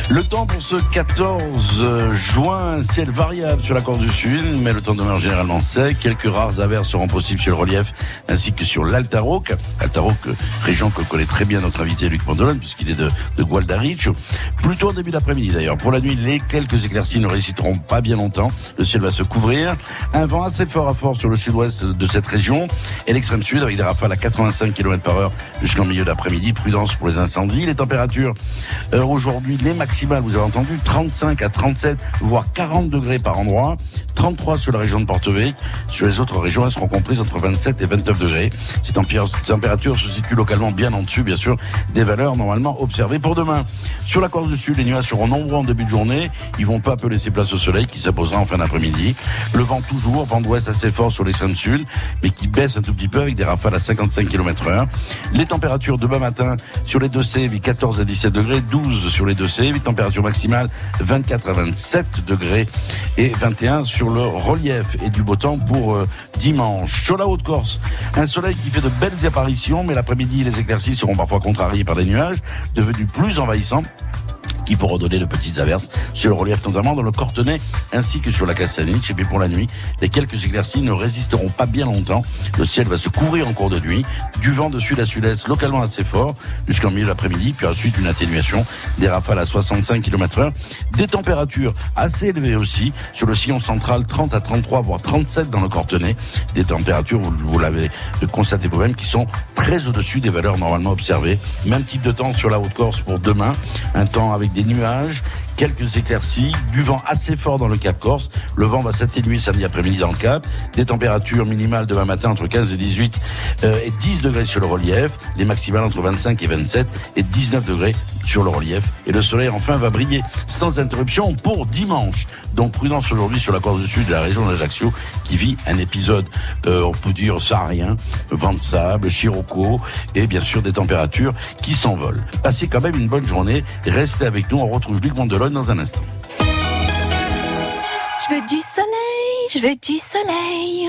Le temps pour ce quatorze juin, ciel variable sur la Corse du Sud, mais le temps demeure généralement sec. Quelques rares averses seront possibles sur le relief ainsi que sur l'Altaroc. Altaroc, région que connaît très bien notre invité Luc Mondoloni, puisqu'il est de, de Gualdarich. Plutôt au début d'après-midi d'ailleurs. Pour la nuit, les quelques éclaircies ne résiteront pas bien longtemps. Le ciel va se couvrir. Un vent assez fort à fort sur le sud-ouest de cette région et l'extrême sud, avec des rafales à quatre-vingt-cinq kilomètres par heure jusqu'en milieu d'après-midi. Prudence pour les incendies. Les températures euh, aujourd'hui, les maximales, vous avez entendu, trente-cinq à trente-sept, voire quarante degrés par endroit, trente-trois sur la région de Porto-Vecchio. Sur les autres régions, elles seront comprises entre vingt-sept et vingt-neuf degrés. Ces températures se situent localement bien en dessus, bien sûr, des valeurs normalement observées pour demain. Sur la Corse du Sud, les nuages seront nombreux en début de journée. Ils vont pas un peu laisser place au soleil qui s'imposera en fin d'après-midi. Le vent toujours, vent d'ouest assez fort sur l'extrême sud, mais qui baisse un tout petit peu avec des rafales à cinquante-cinq kilomètres heure. Les températures demain matin sur les deux Sèvres, quatorze à dix-sept degrés, douze sur les deux Sèvres. Température maximale vingt-quatre à vingt-sept degrés et vingt et un sur le relief, et du beau temps pour euh, dimanche. Sur la Haute-Corse, un soleil qui fait de belles apparitions, mais l'après-midi les éclaircies seront parfois contrariées par des nuages devenus plus envahissants. qui pourront donner de petites averses sur le relief, notamment dans le Cortenay ainsi que sur la Castellaniche. Et puis pour la nuit, les quelques éclaircies ne résisteront pas bien longtemps. Le ciel va se couvrir en cours de nuit, du vent de sud à sud-est localement assez fort jusqu'en milieu de l'après-midi, puis ensuite une atténuation, des rafales à soixante-cinq kilomètres heure, des températures assez élevées aussi sur le sillon central, trente à trente-trois voire trente-sept dans le Cortenay, des températures, vous, vous l'avez constaté vous-même, qui sont très au-dessus des valeurs normalement observées. Même type de temps sur la Haute-Corse pour demain, un temps avec des nuages, quelques éclaircies, du vent assez fort dans le Cap Corse. Le vent va s'atténuer samedi après-midi dans le Cap. Des températures minimales demain matin entre quinze et dix-huit euh, et dix degrés sur le relief. Les maximales entre vingt-cinq et vingt-sept et dix-neuf degrés sur le relief. Et le soleil enfin va briller sans interruption pour dimanche. Donc prudence aujourd'hui sur la Corse du Sud de la région d'Ajaccio qui vit un épisode, euh, on peut dire saharien, vent de sable, Chirocco et bien sûr des températures qui s'envolent. Passez quand même une bonne journée. Restez avec nous. On retrouve Luc Mondoloni dans un instant. Je veux du soleil, je veux du soleil.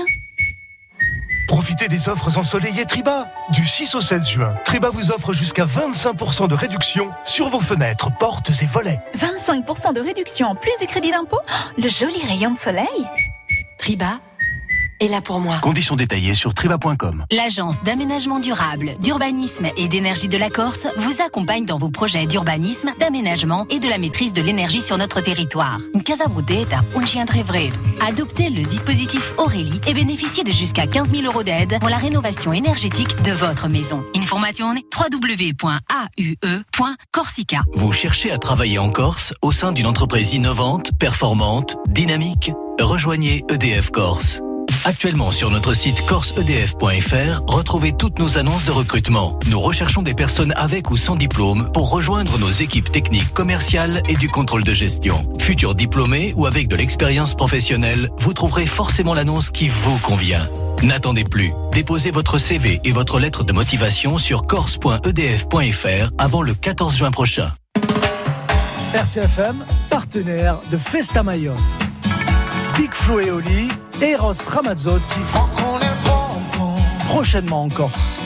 Profitez des offres ensoleillées Triba. Du six au seize juin, Triba vous offre jusqu'à vingt-cinq pour cent de réduction sur vos fenêtres, portes et volets. vingt-cinq pour cent de réduction en plus du crédit d'impôt. Le joli rayon de soleil. Triba est là pour moi. Conditions détaillées sur triba point com. L'agence d'aménagement durable, d'urbanisme et d'énergie de la Corse vous accompagne dans vos projets d'urbanisme, d'aménagement et de la maîtrise de l'énergie sur notre territoire. Une casa bruteta, un centro verde. Adoptez le dispositif Aurélie et bénéficiez de jusqu'à quinze mille euros d'aide pour la rénovation énergétique de votre maison. Information w w w point a u e point corsica. Vous cherchez à travailler en Corse au sein d'une entreprise innovante, performante, dynamique? Rejoignez E D F Corse. Actuellement sur notre site corse e d f point f r, retrouvez toutes nos annonces de recrutement. Nous recherchons des personnes avec ou sans diplôme pour rejoindre nos équipes techniques commerciales et du contrôle de gestion. Futurs diplômés ou avec de l'expérience professionnelle, vous trouverez forcément l'annonce qui vous convient. N'attendez plus. Déposez votre C V et votre lettre de motivation sur corse point e d f point f r avant le quatorze juin prochain. R C F M, partenaire de Festa Mayon. Big Flo et Oli, Eros Ramazzotti, prochainement en Corse.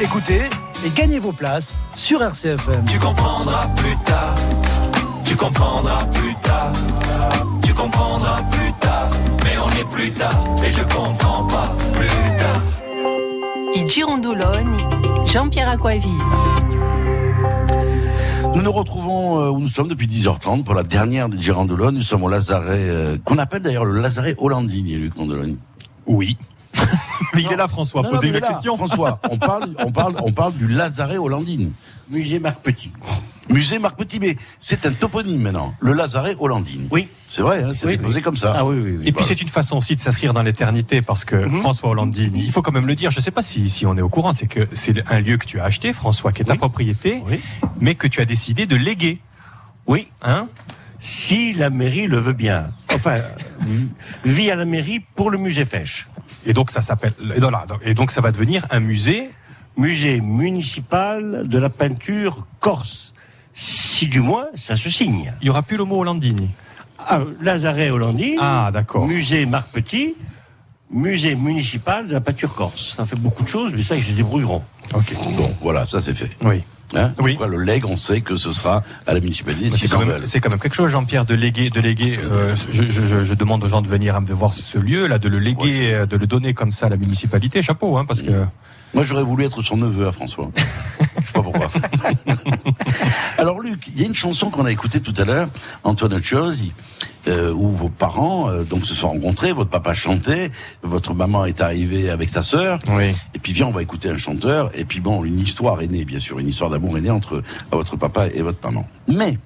Écoutez et gagnez vos places sur R C F M. Tu comprendras plus tard, tu comprendras plus tard, tu comprendras plus tard, mais on est plus tard et je comprends pas plus tard. I Girondoloni, Jean-Pierre Acquaviva. Nous nous retrouvons où nous sommes depuis dix heures trente pour la dernière des Girondoloni. Nous sommes au Lazaret, euh, qu'on appelle d'ailleurs le Lazaret Ollandini, Luc Mondoloni. Oui. Mais non, il est là, François. Non, posez non, une là, question. François, on parle, on parle, on parle du Lazaret Ollandini. Musée Marc Petit. Musée Marc Petit, mais c'est un toponyme maintenant. Le Lazaret Ollandini. Oui. C'est vrai, hein, c'est oui, déposé oui. comme ça. Ah oui, oui, oui. Et voilà. Puis c'est une façon aussi de s'inscrire dans l'éternité parce que mmh. François Ollandini, il faut quand même le dire, je ne sais pas si, si on est au courant, c'est que c'est un lieu que tu as acheté, François, qui est oui. ta propriété, oui. mais que tu as décidé de léguer. Oui. Hein ? Si la mairie le veut bien. Enfin, via la mairie pour le musée Fèche. Et donc ça s'appelle. Et donc ça va devenir un musée. Musée municipal de la peinture corse. Si du moins ça se signe. Il n'y aura plus le mot Ollandini. Ah, Lazaret Ollandini. Ah, d'accord. Musée Marc Petit, musée municipal de la peinture corse. Ça fait beaucoup de choses, mais ça, ils se débrouilleront. Ok. Bon, voilà, ça c'est fait. Oui. Hein oui. Pourquoi le legs, on sait que ce sera à la municipalité. C'est, si quand, même, c'est quand même quelque chose, Jean-Pierre, de léguer. De léguer euh, je, je, je demande aux gens de venir de voir ce lieu, là, de le léguer, ouais, de le donner comme ça à la municipalité. Chapeau, hein, parce que. Moi, j'aurais voulu être son neveu à François. Je sais pas pourquoi. Alors, Luc, il y a une chanson qu'on a écoutée tout à l'heure, Antoine Ciosi, euh, où vos parents euh, donc se sont rencontrés, votre papa chantait, votre maman est arrivée avec sa sœur, oui. et puis viens, on va écouter un chanteur, et puis bon, une histoire est née, bien sûr, une histoire d'amour est née entre votre papa et votre maman. Mais,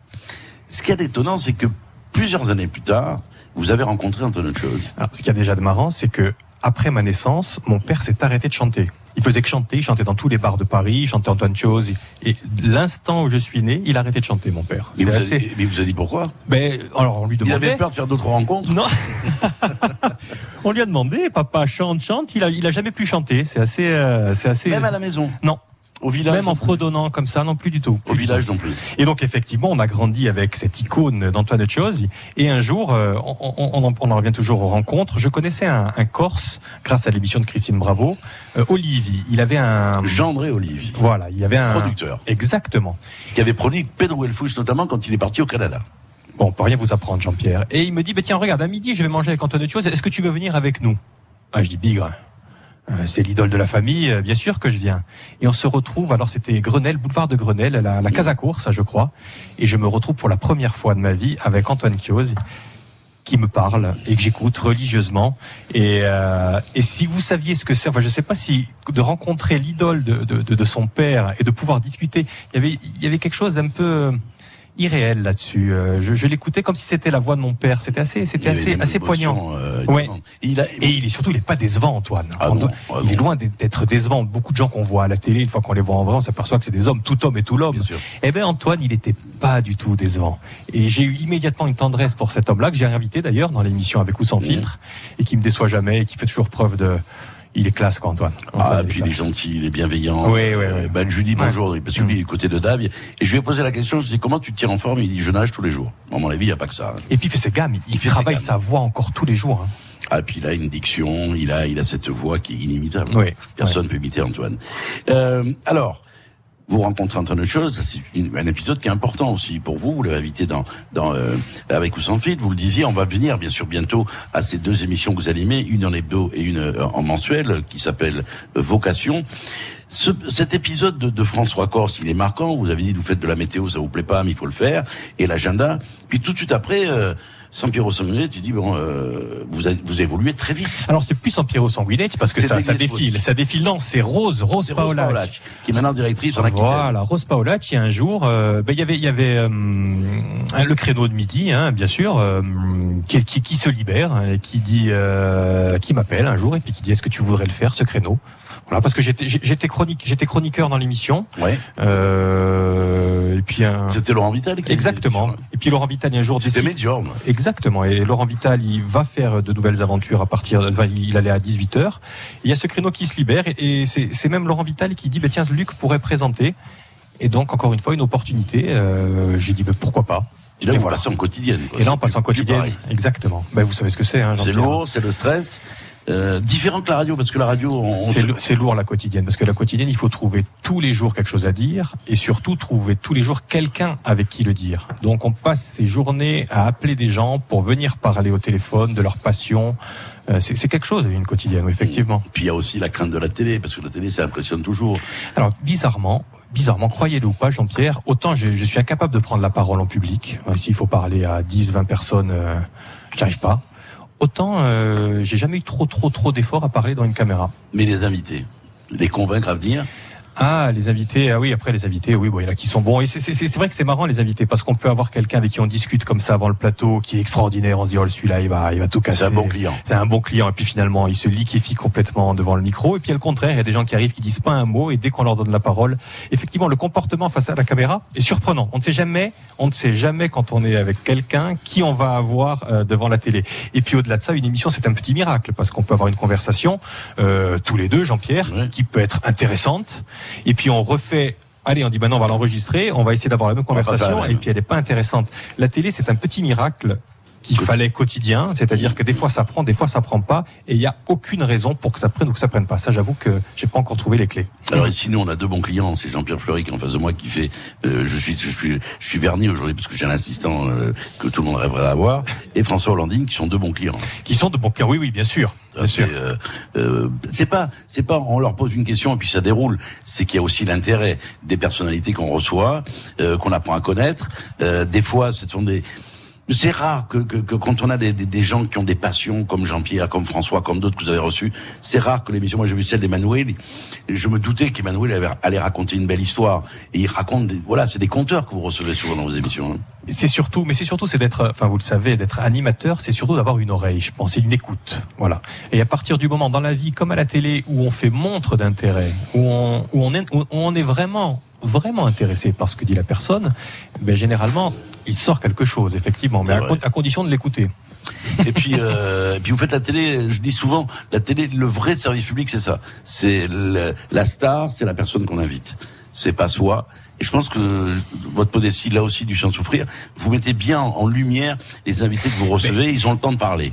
ce qui est étonnant, c'est que plusieurs années plus tard, vous avez rencontré Antoine Ciosi. Alors, ce qu'il y a déjà de marrant, c'est que, après ma naissance, mon père s'est arrêté de chanter. Il faisait que chanter, il chantait dans tous les bars de Paris, il chantait Antoine Ciosi. Et l'instant où je suis né, il a arrêté de chanter, mon père. Mais vous, assez... avez... mais vous avez dit pourquoi ? Ben, alors on lui demandait. Il avait peur de faire d'autres rencontres ? Non. On lui a demandé, papa chante, chante. Il a, il a jamais plus chanté. C'est assez, euh, c'est assez. Même à la maison ? Non. Au village, même en fredonnant comme ça, non plus du tout. Au village non plus. Et donc effectivement, on a grandi avec cette icône d'Antoine Ciosi. Et un jour, euh, on, on, on en revient toujours aux rencontres. Je connaissais un, un Corse grâce à l'émission de Christine Bravo, euh, Olivi. Il avait un Jean-André Olivi. Voilà, il avait un producteur. Exactement. Qui avait produit Pedro Elfouche notamment quand il est parti au Canada. Bon, on peut rien vous apprendre, Jean-Pierre. Et il me dit, bah, tiens, regarde, à midi, je vais manger avec Antoine Ciosi. Est-ce que tu veux venir avec nous? Ah, je dis bigre. C'est l'idole de la famille, bien sûr que je viens. Et on se retrouve, alors c'était Grenelle, boulevard de Grenelle, la, la Casa Corsa, je crois. Et je me retrouve pour la première fois de ma vie avec Antoine Ciosi, qui me parle et que j'écoute religieusement. Et, euh, et si vous saviez ce que c'est, enfin je ne sais pas si de rencontrer l'idole de, de, de, de son père et de pouvoir discuter, il y avait, il y avait quelque chose d'un peu irréel là-dessus. Euh, je je l'écoutais comme si c'était la voix de mon père. C'était assez, c'était assez, assez poignant. Euh, ouais. il a... Et il est surtout, il est pas décevant, Antoine. Ah Antoine bon, ah il bon. est loin d'être décevant. Beaucoup de gens qu'on voit à la télé, une fois qu'on les voit en vrai, on s'aperçoit que c'est des hommes, tout homme et tout l'homme. Eh ben, Antoine, il était pas du tout décevant. Et j'ai eu immédiatement une tendresse pour cet homme-là, que j'ai invité d'ailleurs dans l'émission Avec ou sans filtre, mmh. et qui me déçoit jamais, et qui fait toujours preuve de... Il est classe, quoi, Antoine. Antoine ah, il puis classe. Il est gentil, il est bienveillant. Oui, oui, oui. Euh, ben, je lui dis bonjour, ouais. parce que lui, il est du côté de Davies. Et je lui ai posé la question, je lui ai dit, comment tu te tires en forme? Il dit, je nage tous les jours. Bon, à mon avis, il n'y a pas que ça. Hein. Et puis, il fait ses gammes, il, il fait travaille sa gammes. voix encore tous les jours. Hein. Ah, puis il a une diction, il a, il a cette voix qui est inimitable. Oui, Personne ne ouais. peut imiter Antoine. Euh, alors... Vous rencontrez Antoine Ciosi, c'est un épisode qui est important aussi pour vous. Vous l'avez invité dans, dans euh, Avec ou sans filtre. Vous le disiez, on va venir bien sûr bientôt à ces deux émissions que vous animez, une en hebdo et une en mensuel, qui s'appelle Vocation. Ce, cet épisode de, de France trois Corse, il est marquant. Vous avez dit, vous faites de la météo, ça vous plaît pas, mais il faut le faire. Et l'agenda. Puis tout de suite après, euh, Saint-Pierre Sanguinaires, tu dis, bon, euh, vous, a, vous évoluez très vite. Alors c'est plus Saint-Pierre Sanguinaires, parce que ça, ça défile. Ça défile, non, c'est Rose, Rose Paolac, qui est maintenant directrice en Aquitaine. Voilà, Rose Paolac, il y a un jour, euh, ben, il y avait, il y avait euh, le créneau de midi, hein, bien sûr, euh, qui, qui, qui se libère, et qui dit, euh, qui m'appelle un jour, et puis qui dit, est-ce que tu voudrais le faire, ce créneau? Voilà, parce que j'étais, j'étais chronique, j'étais chroniqueur dans l'émission. Ouais. Euh, et puis un... C'était Laurent Vittal. Qui Exactement. Et puis Laurent Vittal un jour. C'était médium. Exactement. Et Laurent Vittal, il va faire de nouvelles aventures à partir. Enfin, il allait à dix-huit heures. Il y a ce créneau qui se libère et c'est, c'est même Laurent Vittal qui dit, bah, tiens, Luc pourrait présenter. Et donc encore une fois une opportunité. Euh, j'ai dit, bah, pourquoi pas. Et là, et vous voilà. passez en quotidienne. Quoi. Et là, on passe en quotidienne. Exactement. Ben, vous savez ce que c'est. Hein, c'est lourd, c'est le stress. Euh, différent que la radio, parce que la radio... On... C'est, c'est lourd la quotidienne, parce que la quotidienne, il faut trouver tous les jours quelque chose à dire, et surtout trouver tous les jours quelqu'un avec qui le dire. Donc on passe ses journées à appeler des gens pour venir parler au téléphone de leur passion. C'est, c'est quelque chose, une quotidienne, effectivement. Et puis il y a aussi la crainte de la télé, parce que la télé, ça impressionne toujours. Alors, bizarrement, bizarrement, croyez-le ou pas, Jean-Pierre, autant je, je suis incapable de prendre la parole en public. S'il faut parler à dix, vingt personnes, euh, j'arrive pas. Autant, euh, j'ai jamais eu trop, trop, trop d'efforts à parler dans une caméra. Mais les invités, les convaincre à venir. Ah, les invités, ah oui, après les invités, oui, bon, il y en a qui sont bons. Et c'est, c'est, c'est vrai que c'est marrant les invités, parce qu'on peut avoir quelqu'un avec qui on discute comme ça avant le plateau, qui est extraordinaire. On se dit, oh, celui-là, il va, il va tout casser. C'est un bon client. C'est un bon client. Et puis finalement, il se liquéfie complètement devant le micro. Et puis, à le contraire, il y a des gens qui arrivent, qui disent pas un mot, et dès qu'on leur donne la parole, effectivement, le comportement face à la caméra est surprenant. On ne sait jamais, on ne sait jamais quand on est avec quelqu'un qui on va avoir devant la télé. Et puis, au-delà de ça, une émission, c'est un petit miracle, parce qu'on peut avoir une conversation, euh, tous les deux, Jean-Pierre, oui. qui peut être intéressante. Et puis on refait, allez, on dit maintenant on va l'enregistrer, on va essayer d'avoir la même conversation, et puis elle n'est pas intéressante. La télé, c'est un petit miracle qu'il fallait quotidien, c'est-à-dire que des fois ça prend, des fois ça prend pas, et il n'y a aucune raison pour que ça prenne ou que ça prenne pas. Ça, j'avoue que j'ai pas encore trouvé les clés. Alors ici, nous, on a deux bons clients, c'est Jean-Pierre Fleury qui est en face de moi, qui fait, euh, je suis, je suis, je suis verni aujourd'hui parce que j'ai un assistant euh, que tout le monde rêverait d'avoir, et François Ollandini, qui sont deux bons clients. Qui sont deux bons clients, oui, oui, bien sûr. Bien sûr. C'est, euh, euh, c'est pas, c'est pas, on leur pose une question et puis ça déroule. C'est qu'il y a aussi l'intérêt des personnalités qu'on reçoit, euh, qu'on apprend à connaître. Euh, des fois, ce sont des C'est rare que, que, que quand on a des, des, des gens qui ont des passions comme Jean-Pierre, comme François, comme d'autres que vous avez reçus, c'est rare que l'émission, moi j'ai vu celle d'Emmanuel, je me doutais qu'Emmanuel allait raconter une belle histoire, et il raconte, des, voilà, c'est des conteurs que vous recevez souvent dans vos émissions. C'est surtout, mais c'est surtout, c'est d'être, enfin vous le savez, d'être animateur, c'est surtout d'avoir une oreille, je pense, et une écoute, voilà. Et à partir du moment dans la vie, comme à la télé, où on fait montre d'intérêt, où on, où on est, où on est vraiment... vraiment intéressé par ce que dit la personne, ben généralement, il sort quelque chose, effectivement, mais à, con- à condition de l'écouter. Et puis, euh, et puis vous faites la télé. Je dis souvent, la télé, le vrai service public, c'est ça. C'est le, la star, c'est la personne qu'on invite. C'est pas soi. Et je pense que votre modestie, là aussi, du chien de souffrir, vous mettez bien en lumière les invités que vous recevez. Mais... ils ont le temps de parler.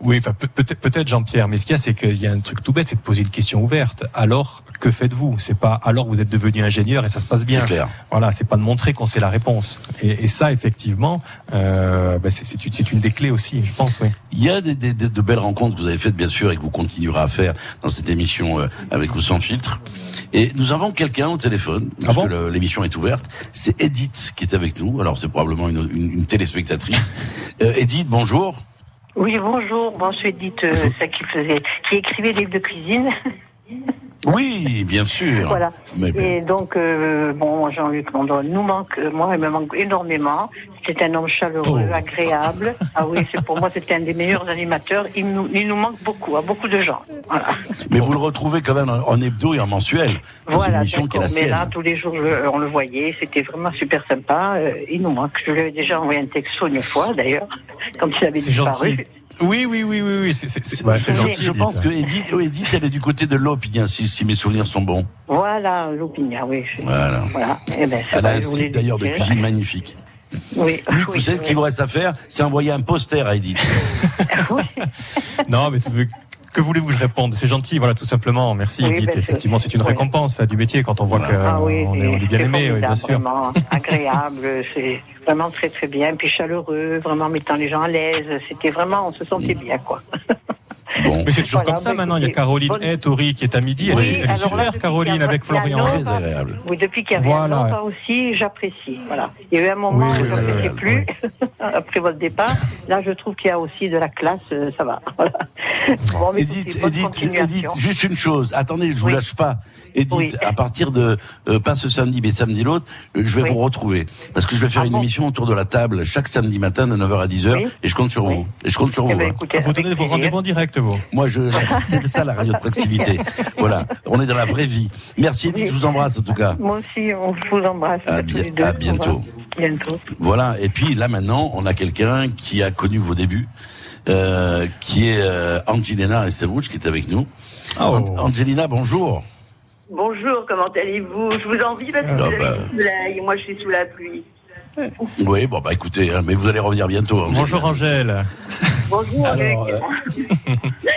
Oui, enfin, peut-être, peut-être Jean-Pierre, mais ce qu'il y a, c'est qu'il y a un truc tout bête, c'est de poser une question ouverte. Alors, que faites-vous? C'est pas, alors vous êtes devenu ingénieur et ça se passe bien. C'est clair. Voilà, c'est pas de montrer qu'on sait la réponse. Et, et ça, effectivement, euh, bah c'est, c'est, une, c'est une des clés aussi, je pense, oui. Il y a des, des, des, de belles rencontres que vous avez faites, bien sûr, et que vous continuerez à faire dans cette émission euh, Avec ou sans filtre. Et nous avons quelqu'un au téléphone, parce ah bon que le, l'émission est ouverte. C'est Edith qui est avec nous. Alors, c'est probablement une, une, une téléspectatrice. Euh, Edith, bonjour. Oui, bonjour. Bon, je suis Edith, euh, ça qui faisait, qui écrivait des livres de cuisine. Oui, bien sûr. Voilà. Et donc, euh, bon, Jean-Luc Mondoloni nous manque, moi, il me manque énormément. C'est un homme chaleureux, oh. agréable. Ah oui, c'est pour moi, c'était un des meilleurs animateurs. Il nous, il nous manque beaucoup, à beaucoup de gens. Voilà. Mais vous le retrouvez quand même en hebdo et en mensuel. Dans voilà, émission qui est la sienne. Mais là, tous les jours, je, on le voyait. C'était vraiment super sympa. Il nous manque. Je lui avais déjà envoyé un texto une fois, d'ailleurs. Quand il avait c'est disparu. Gentil. Oui, oui, oui, oui, oui. C'est, c'est, c'est, ouais, c'est gentil. Je pense que Edith, oui, Edith, elle est du côté de l'Opinien, si, si mes souvenirs sont bons. Voilà, l'Opinien, oui. Voilà. voilà. Et ben, elle a un site d'ailleurs de cuisine magnifique. Oui. Luc, oui, vous oui, savez oui. ce qu'il vous reste à faire, c'est envoyer un poster à Edith. Oui. Non, mais tu veux. Que voulez-vous que je réponde? C'est gentil, voilà, tout simplement. Merci, oui, Edith. Ben, effectivement, c'est une oui. récompense ça, du métier quand on voit voilà. qu'on ah, oui, on est, on est bien aimé, oui, bien sûr. Vraiment agréable, c'est vraiment très très bien, puis chaleureux, vraiment mettant les gens à l'aise. C'était vraiment, on se sentait mmh. bien, quoi. Bon. Mais c'est toujours voilà, comme ça bah, maintenant. Il y a Caroline bonne... Ettori qui est à midi. Oui, elle est super, Caroline, avec Florian. C'est très agréable. Oui, depuis qu'il y avait voilà. un an aussi, j'apprécie. Voilà. Il y a eu un moment oui, où je n'appréciais plus oui. après votre départ. Là, je trouve qu'il y a aussi de la classe. Ça va. Voilà. Bon, Edith, Edith, Edith, juste une chose. Attendez, je ne vous oui. lâche pas. Edith, oui. à partir de euh, pas ce samedi, mais samedi l'autre, je vais oui. vous retrouver parce que je vais faire ah une bon. émission autour de la table chaque samedi matin de neuf heures à dix heures oui. et je compte sur oui. vous. Et je compte sur vous. Vous donnez vos rendez-vous en direct. Moi, je, c'est ça la radio de proximité. Voilà, on est dans la vraie vie. Merci Edith, je vous embrasse en tout cas. Moi aussi, on vous embrasse. À, bi- deux, à bientôt. bientôt. Voilà, et puis là maintenant, on a quelqu'un qui a connu vos débuts, euh, qui est euh, Angelina Risterucci, qui est avec nous. Oh. Angelina, bonjour. Bonjour, comment allez-vous? Je vous envie parce que vous avez bah... du soleil, moi je suis sous la pluie. Oui, bon, bah écoutez, hein, mais vous allez revenir bientôt. Angèle. Bonjour Angèle. Bonjour. Alors, euh,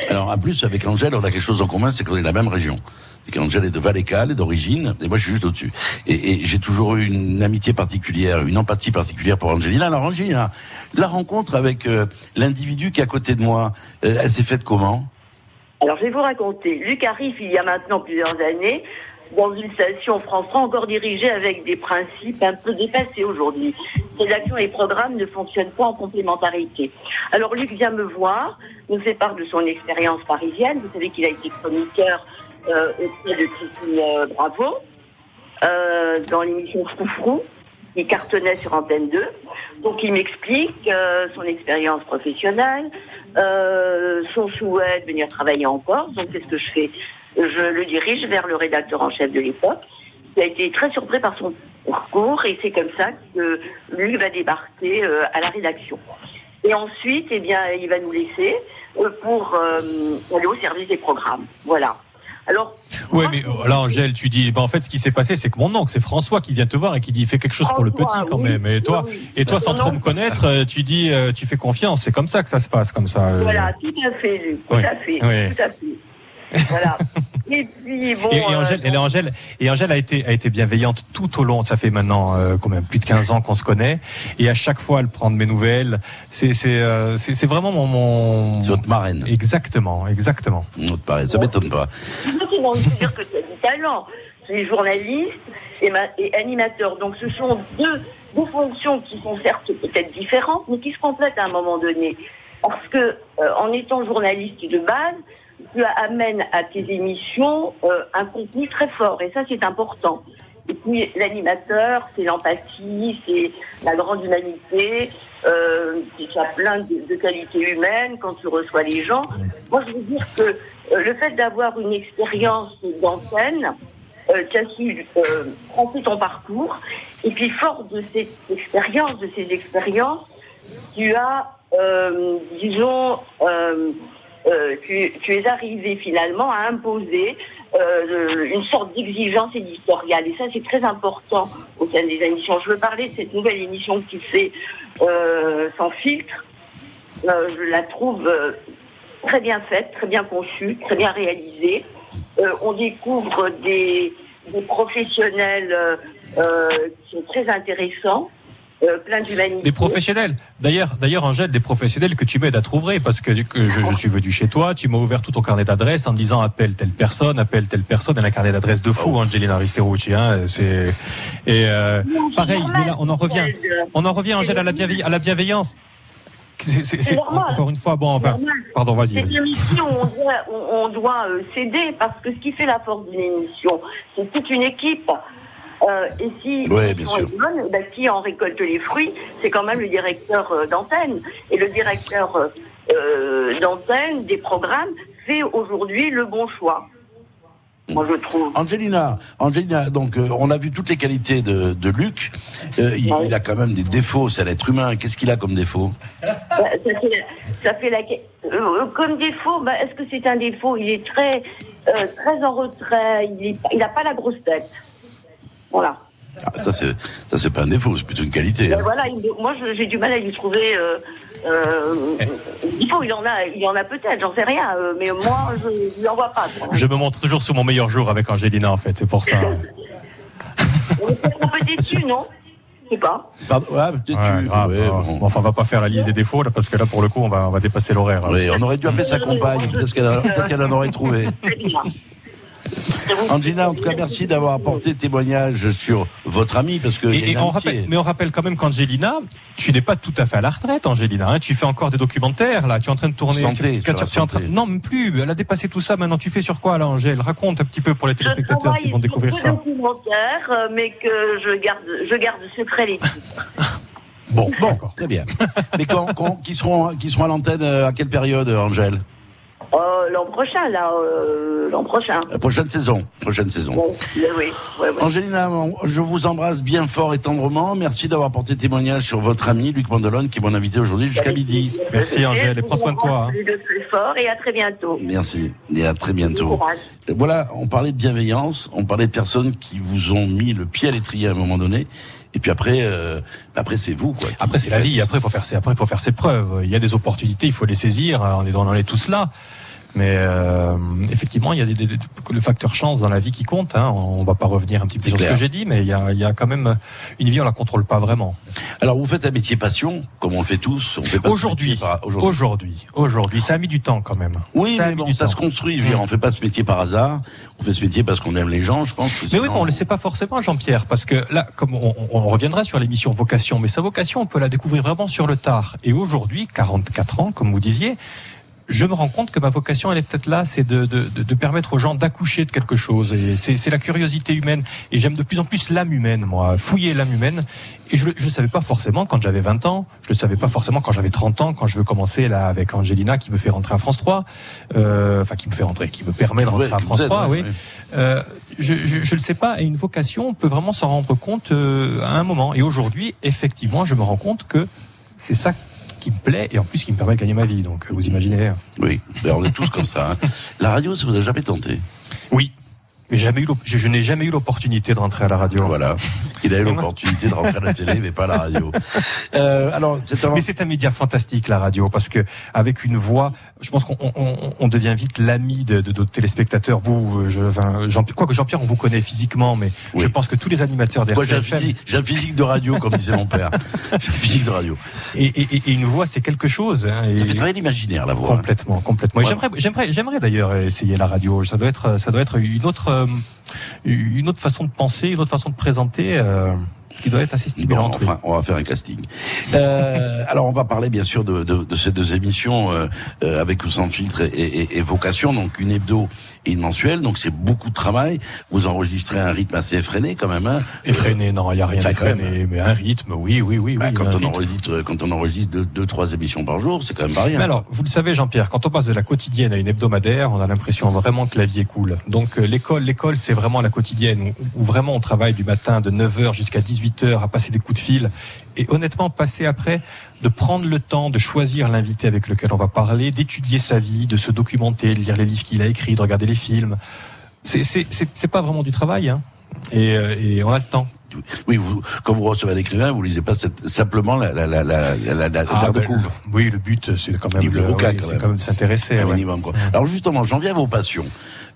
alors, en plus, avec Angèle, on a quelque chose en commun, c'est qu'on est de la même région. C'est qu'Angèle est de Vallecale, d'origine, et moi je suis juste au-dessus. Et, et j'ai toujours eu une amitié particulière, une empathie particulière pour Angelina. Alors Angelina, la rencontre avec euh, l'individu qui est à côté de moi, euh, elle s'est faite comment? Alors je vais vous raconter. Luc arrive il y a maintenant plusieurs années... dans une station France trois encore dirigée avec des principes un peu dépassés aujourd'hui. Ces actions et programmes ne fonctionnent pas en complémentarité. Alors Luc vient me voir, nous fait part de son expérience parisienne. Vous savez qu'il a été chroniqueur euh, auprès de Christine euh, Bravo euh, dans l'émission Froufrou, qui cartonnait sur Antenne deux. Donc il m'explique euh, son expérience professionnelle, euh, son souhait de venir travailler en Corse. Donc qu'est-ce que je fais? Je le dirige vers le rédacteur en chef de l'époque, qui a été très surpris par son parcours, et c'est comme ça que lui va débarquer à la rédaction. Et ensuite, eh bien, il va nous laisser pour aller au service des programmes. Voilà. Alors, oui, mais là, Angèle, tu dis, ben, en fait, ce qui s'est passé, c'est que mon oncle, c'est François qui vient te voir et qui dit, fais quelque chose François, pour le petit quand oui, même. Et toi, oui, oui. et toi, sans trop me connaître, tu dis, tu fais confiance. C'est comme ça que ça se passe, comme ça. Voilà, tout à fait, Luc, oui. tout à fait, oui. tout à fait. Voilà. Et puis bon. Et, et, Angèle, euh, et Angèle, et Angèle a été a été bienveillante tout au long. Ça fait maintenant euh, quand même plus de quinze ans qu'on se connaît. Et à chaque fois, elle prend de mes nouvelles. C'est c'est euh, c'est, c'est vraiment mon, mon. C'est votre marraine. Exactement, exactement. Notre marraine. Ça m'étonne pas. Ils vont me dire que tu as du talent. Tu es journaliste et, ma, et animateur. Donc ce sont deux deux fonctions qui sont certes peut-être différentes, mais qui se complètent à un moment donné. Parce que euh, en étant journaliste de base, tu amènes à tes émissions euh, un contenu très fort, et ça c'est important. Et puis l'animateur, c'est l'empathie, c'est la grande humanité, euh, tu as plein de, de qualités humaines quand tu reçois les gens. Moi je veux dire que euh, le fait d'avoir une expérience d'antenne, euh, tu as su euh, tremper ton parcours, et puis fort de cette expérience, de ces expériences, tu as euh, disons, euh, euh, tu, tu es arrivé finalement à imposer euh, une sorte d'exigence éditoriale. Et ça, c'est très important au sein des émissions. Je veux parler de cette nouvelle émission qui fait euh, sans filtre. Euh, je la trouve euh, très bien faite, très bien conçue, très bien réalisée. Euh, on découvre des, des professionnels euh, qui sont très intéressants, euh, plein d'humanité. Des professionnels. D'ailleurs, d'ailleurs, Angèle, des professionnels que tu m'aides à trouver, parce que, que je, je suis venu chez toi, tu m'as ouvert tout ton carnet d'adresses en disant appelle telle personne, appelle telle personne, elle a un carnet d'adresses de fou, Angelina Risterucci. Hein, c'est et euh, pareil. Mais là, on en revient, on en revient, Angèle, à la bienveillance. À la bienveillance. C'est, c'est, c'est normal. Encore une fois, bon, enfin, pardon, vas-y. Cette vas-y. émission, on doit, on, on doit euh, céder, parce que ce qui fait la force d'une émission, c'est toute une équipe. Euh, et si ouais, bien sûr. Bonne, bah, qui en récolte les fruits, c'est quand même le directeur euh, d'antenne. Et le directeur euh, d'antenne des programmes fait aujourd'hui le bon choix. Moi, je trouve. Angelina, Angelina donc, euh, on a vu toutes les qualités de, de Luc. Euh, il, ouais. il a quand même des défauts, c'est l'être humain. Qu'est-ce qu'il a comme défaut ? Ça fait, ça fait la, euh, comme défaut, bah, est-ce que c'est un défaut ? Il est très, euh, très en retrait, il n'a pas la grosse tête. Voilà. Ah, ça, c'est, ça, c'est pas un défaut, c'est plutôt une qualité. Ben hein. Voilà, il, moi, je, j'ai du mal à lui trouver. Euh, euh, il faut, il en a, il en a peut-être, j'en sais rien, euh, mais moi, je ne l'en vois pas. Quoi. Je me montre toujours sous mon meilleur jour avec Angelina, en fait, c'est pour ça. On peut déçu, non ? Je sais pas. Pardon, ouais, déçu, ouais, grave, ouais, bon. Bon, enfin, on va pas faire la liste des défauts, là, parce que là, pour le coup, on va, on va dépasser l'horaire. Oui, on aurait dû appeler sa compagne, peut-être qu'elle, a, peut-être qu'elle en aurait trouvé. Angelina, en tout cas, merci d'avoir apporté témoignage sur votre amie, parce que. Et, et on rappelle, mais on rappelle quand même qu'Angelina, tu n'es pas tout à fait à la retraite, Angelina. Hein, tu fais encore des documentaires, là. Tu es en train de tourner. Santé, tu, tu, tu es en train, non, même plus. Elle a dépassé tout ça. Maintenant, tu fais sur quoi, là, Angèle ? Raconte un petit peu pour les téléspectateurs qui vont découvrir ça. Je travaille sur deux documentaires, mais que je garde, je garde secret les titres. Bon, bon, d'accord, très bien. Mais quand, quand, qui seront, qui seront à l'antenne à quelle période, Angèle ? Euh, l'an prochain, là, euh, l'an prochain. La prochaine saison, prochaine saison. Bon, oui, oui, oui. Angelina, je vous embrasse bien fort et tendrement. Merci d'avoir porté témoignage sur votre ami Luc Mondoloni, qui est mon invité aujourd'hui jusqu'à midi. Merci Angèle, et prends soin de toi. Hein. De plus fort et à très bientôt. Merci et à très bientôt. Voilà, on parlait de bienveillance, on parlait de personnes qui vous ont mis le pied à l'étrier à un moment donné. Et puis après, euh, après c'est vous quoi. Après c'est la vie. Après faut faire ses, après faut faire ses preuves. Il y a des opportunités, il faut les saisir. On est dans on est tous là. Mais euh, effectivement, il y a des, des, des, le facteur chance dans la vie qui compte. Hein. On va pas revenir un petit peu sur ce que j'ai dit, mais il y a, il y a quand même une vie on la contrôle pas vraiment. Alors vous faites un métier passion, comme on le fait tous. On fait pas aujourd'hui, par, aujourd'hui, aujourd'hui, aujourd'hui, ça a mis du temps quand même. Oui, ça mais bon, ça temps. se construit. Je veux dire, on fait pas ce métier par hasard. On fait ce métier parce qu'on aime les gens, je pense. Que mais oui, mais on le sait pas forcément, Jean-Pierre, parce que là, comme on, on reviendra sur l'émission Vocation, mais sa vocation, on peut la découvrir vraiment sur le tard. Et aujourd'hui, quarante-quatre ans, comme vous disiez. Je me rends compte que ma vocation, elle est peut-être là, c'est de, de, de permettre aux gens d'accoucher de quelque chose. Et c'est, c'est la curiosité humaine. Et j'aime de plus en plus l'âme humaine, moi, fouiller l'âme humaine. Et je ne savais pas forcément quand j'avais vingt ans, je le savais pas forcément quand j'avais trente ans, quand je veux commencer là avec Angelina qui me fait rentrer à France trois, euh, enfin qui me fait rentrer, qui me permet de rentrer ouais, à France trois, oui. oui. Euh, je, je, je le sais pas. Et une vocation, on peut vraiment s'en rendre compte euh, à un moment. Et aujourd'hui, effectivement, je me rends compte que c'est ça qui me plaît et en plus qui me permet de gagner ma vie. Donc vous imaginez. Oui, ben on est tous comme ça. Hein. La radio, ça vous a jamais tenté ? Oui, mais jamais eu je, je n'ai jamais eu l'opportunité de rentrer à la radio. Voilà, il a eu l'opportunité de rentrer à la télé, mais pas à la radio. Euh, alors, c'est un... Mais c'est un média fantastique la radio parce que avec une voix, je pense qu'on on, on devient vite l'ami de, de d'autres téléspectateurs. Vous, je, enfin, Jean-Pierre, quoi que Jean-Pierre, on vous connaît physiquement, mais oui. Je pense que tous les animateurs des R C F M. Moi, j'ai, j'ai un physique de radio, comme disait mon père. J'ai un physique de radio. Et, et, et une voix, c'est quelque chose. Hein, et... Ça fait travailler l'imaginaire la voix. Complètement, complètement. Ouais. Et j'aimerais, j'aimerais, j'aimerais d'ailleurs essayer la radio. Ça doit être, ça doit être une autre. une autre façon de penser, une autre façon de présenter euh, qui doit être assez stimulante. Bon, enfin, on va faire un casting. Euh, alors, on va parler bien sûr de, de, de ces deux émissions euh, euh, avec ou sans filtre et, et, et vocation, donc une hebdo et une mensuelle. Donc, c'est beaucoup de travail. Vous enregistrez un rythme assez effréné quand même. Hein. Effréné, non, il n'y a rien d'effréné, mais un rythme, oui, oui, oui. Bah, oui quand, on enregistre, quand on enregistre deux, deux, trois émissions par jour, c'est quand même pas rien. Mais alors, vous le savez, Jean-Pierre, quand on passe de la quotidienne à une hebdomadaire, on a l'impression vraiment que la vie est cool. Donc, l'école, l'école, c'est vraiment la quotidienne où, où vraiment on travaille du matin de neuf heures jusqu'à dix-huit heures. dix-huit heures à passer des coups de fil et honnêtement passer après, de prendre le temps de choisir l'invité avec lequel on va parler, d'étudier sa vie, de se documenter, de lire les livres qu'il a écrits, de regarder les films. C'est, c'est, c'est, c'est pas vraiment du travail, hein. Et, et on a le temps. Oui, vous, quand vous recevez un écrivain, vous lisez pas cette, simplement la la la la la, la ah, ben, coupe. Le, oui, le but c'est quand même, le, bouquin, oui, quand c'est même. Quand même de s'intéresser un ouais. minimum. Quoi. Alors justement, j'en viens à vos passions.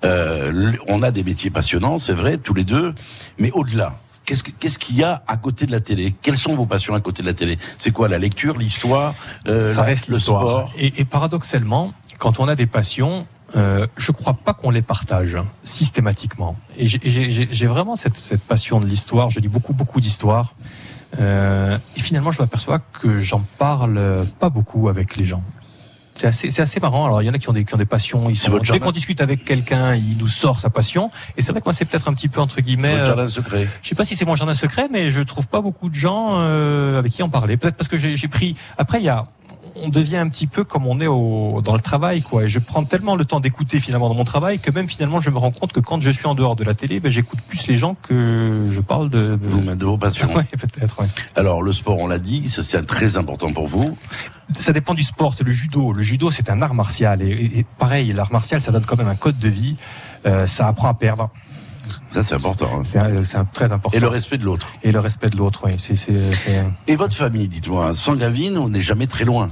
Euh, on a des métiers passionnants, c'est vrai, tous les deux, mais au-delà. Qu'est-ce, que, qu'est-ce qu'il y a à côté de la télé ? Quelles sont vos passions à côté de la télé ? C'est quoi, la lecture, l'histoire, euh, ça reste le l'histoire. Sport et, et paradoxalement, quand on a des passions, euh, je ne crois pas qu'on les partage hein, systématiquement. Et j'ai, j'ai, j'ai vraiment cette, cette passion de l'histoire, je lis beaucoup, beaucoup d'histoires. Euh, et finalement, je m'aperçois que j'en parle pas beaucoup avec les gens. C'est assez, c'est assez marrant. Alors, il y en a qui ont des, qui ont des passions. Ils sont, dès jardin. qu'on discute avec quelqu'un, il nous sort sa passion. Et c'est vrai que moi, c'est peut-être un petit peu, entre guillemets. C'est votre jardin secret. Euh, je sais pas si c'est mon jardin secret, mais je trouve pas beaucoup de gens, euh, avec qui en parler. Peut-être parce que j'ai, j'ai pris, après, il y a, on devient un petit peu comme on est au, dans le travail, quoi. Et je prends tellement le temps d'écouter, finalement, dans mon travail, que même, finalement, je me rends compte que quand je suis en dehors de la télé, ben, j'écoute plus les gens que je parle de... Vous, de, de vos passions. Oui, peut-être, ouais. Alors, le sport, on l'a dit, ça, c'est très important pour vous. Ça dépend du sport, c'est le judo. Le judo, c'est un art martial. Et, et, et pareil, l'art martial, ça donne quand même un code de vie. Euh, ça apprend à perdre. Ça, c'est important. Hein. C'est, un, c'est un, très important. Et le respect de l'autre. Et le respect de l'autre, oui. C'est, c'est, c'est... Et votre famille, dites-moi, sans Gavine, on n'est jamais très loin.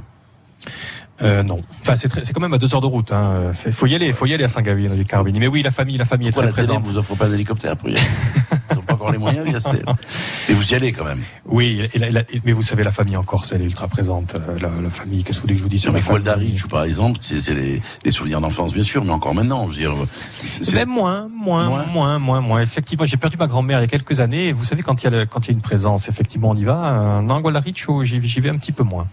Euh, non. Enfin, c'est, très, c'est quand même à deux heures de route. Hein. C'est, faut y aller, faut y aller à Saint-Gavin, les Carabini. Mais oui, la famille, la famille est Pourquoi très présente. Télé, vous offre pas d'hélicoptère pour y aller. Ils n'ont pas encore les moyens, bien sûr. Mais vous y allez quand même. Oui, et la, la, mais vous savez, la famille en Corse, elle est ultra présente. La, la famille, qu'est-ce que vous voulez que je vous dise sur les familles ? Gualdarich, par exemple, c'est, c'est les, les souvenirs d'enfance, bien sûr, mais encore maintenant, je veux dire. C'est, c'est... Mais moins, moins, moins, moins, moins, moins. Effectivement, j'ai perdu ma grand-mère il y a quelques années. Et vous savez, quand il y a le, quand il y a une présence, effectivement, on y va. Non, Gualdarich, j'y, j'y vais un petit peu moins.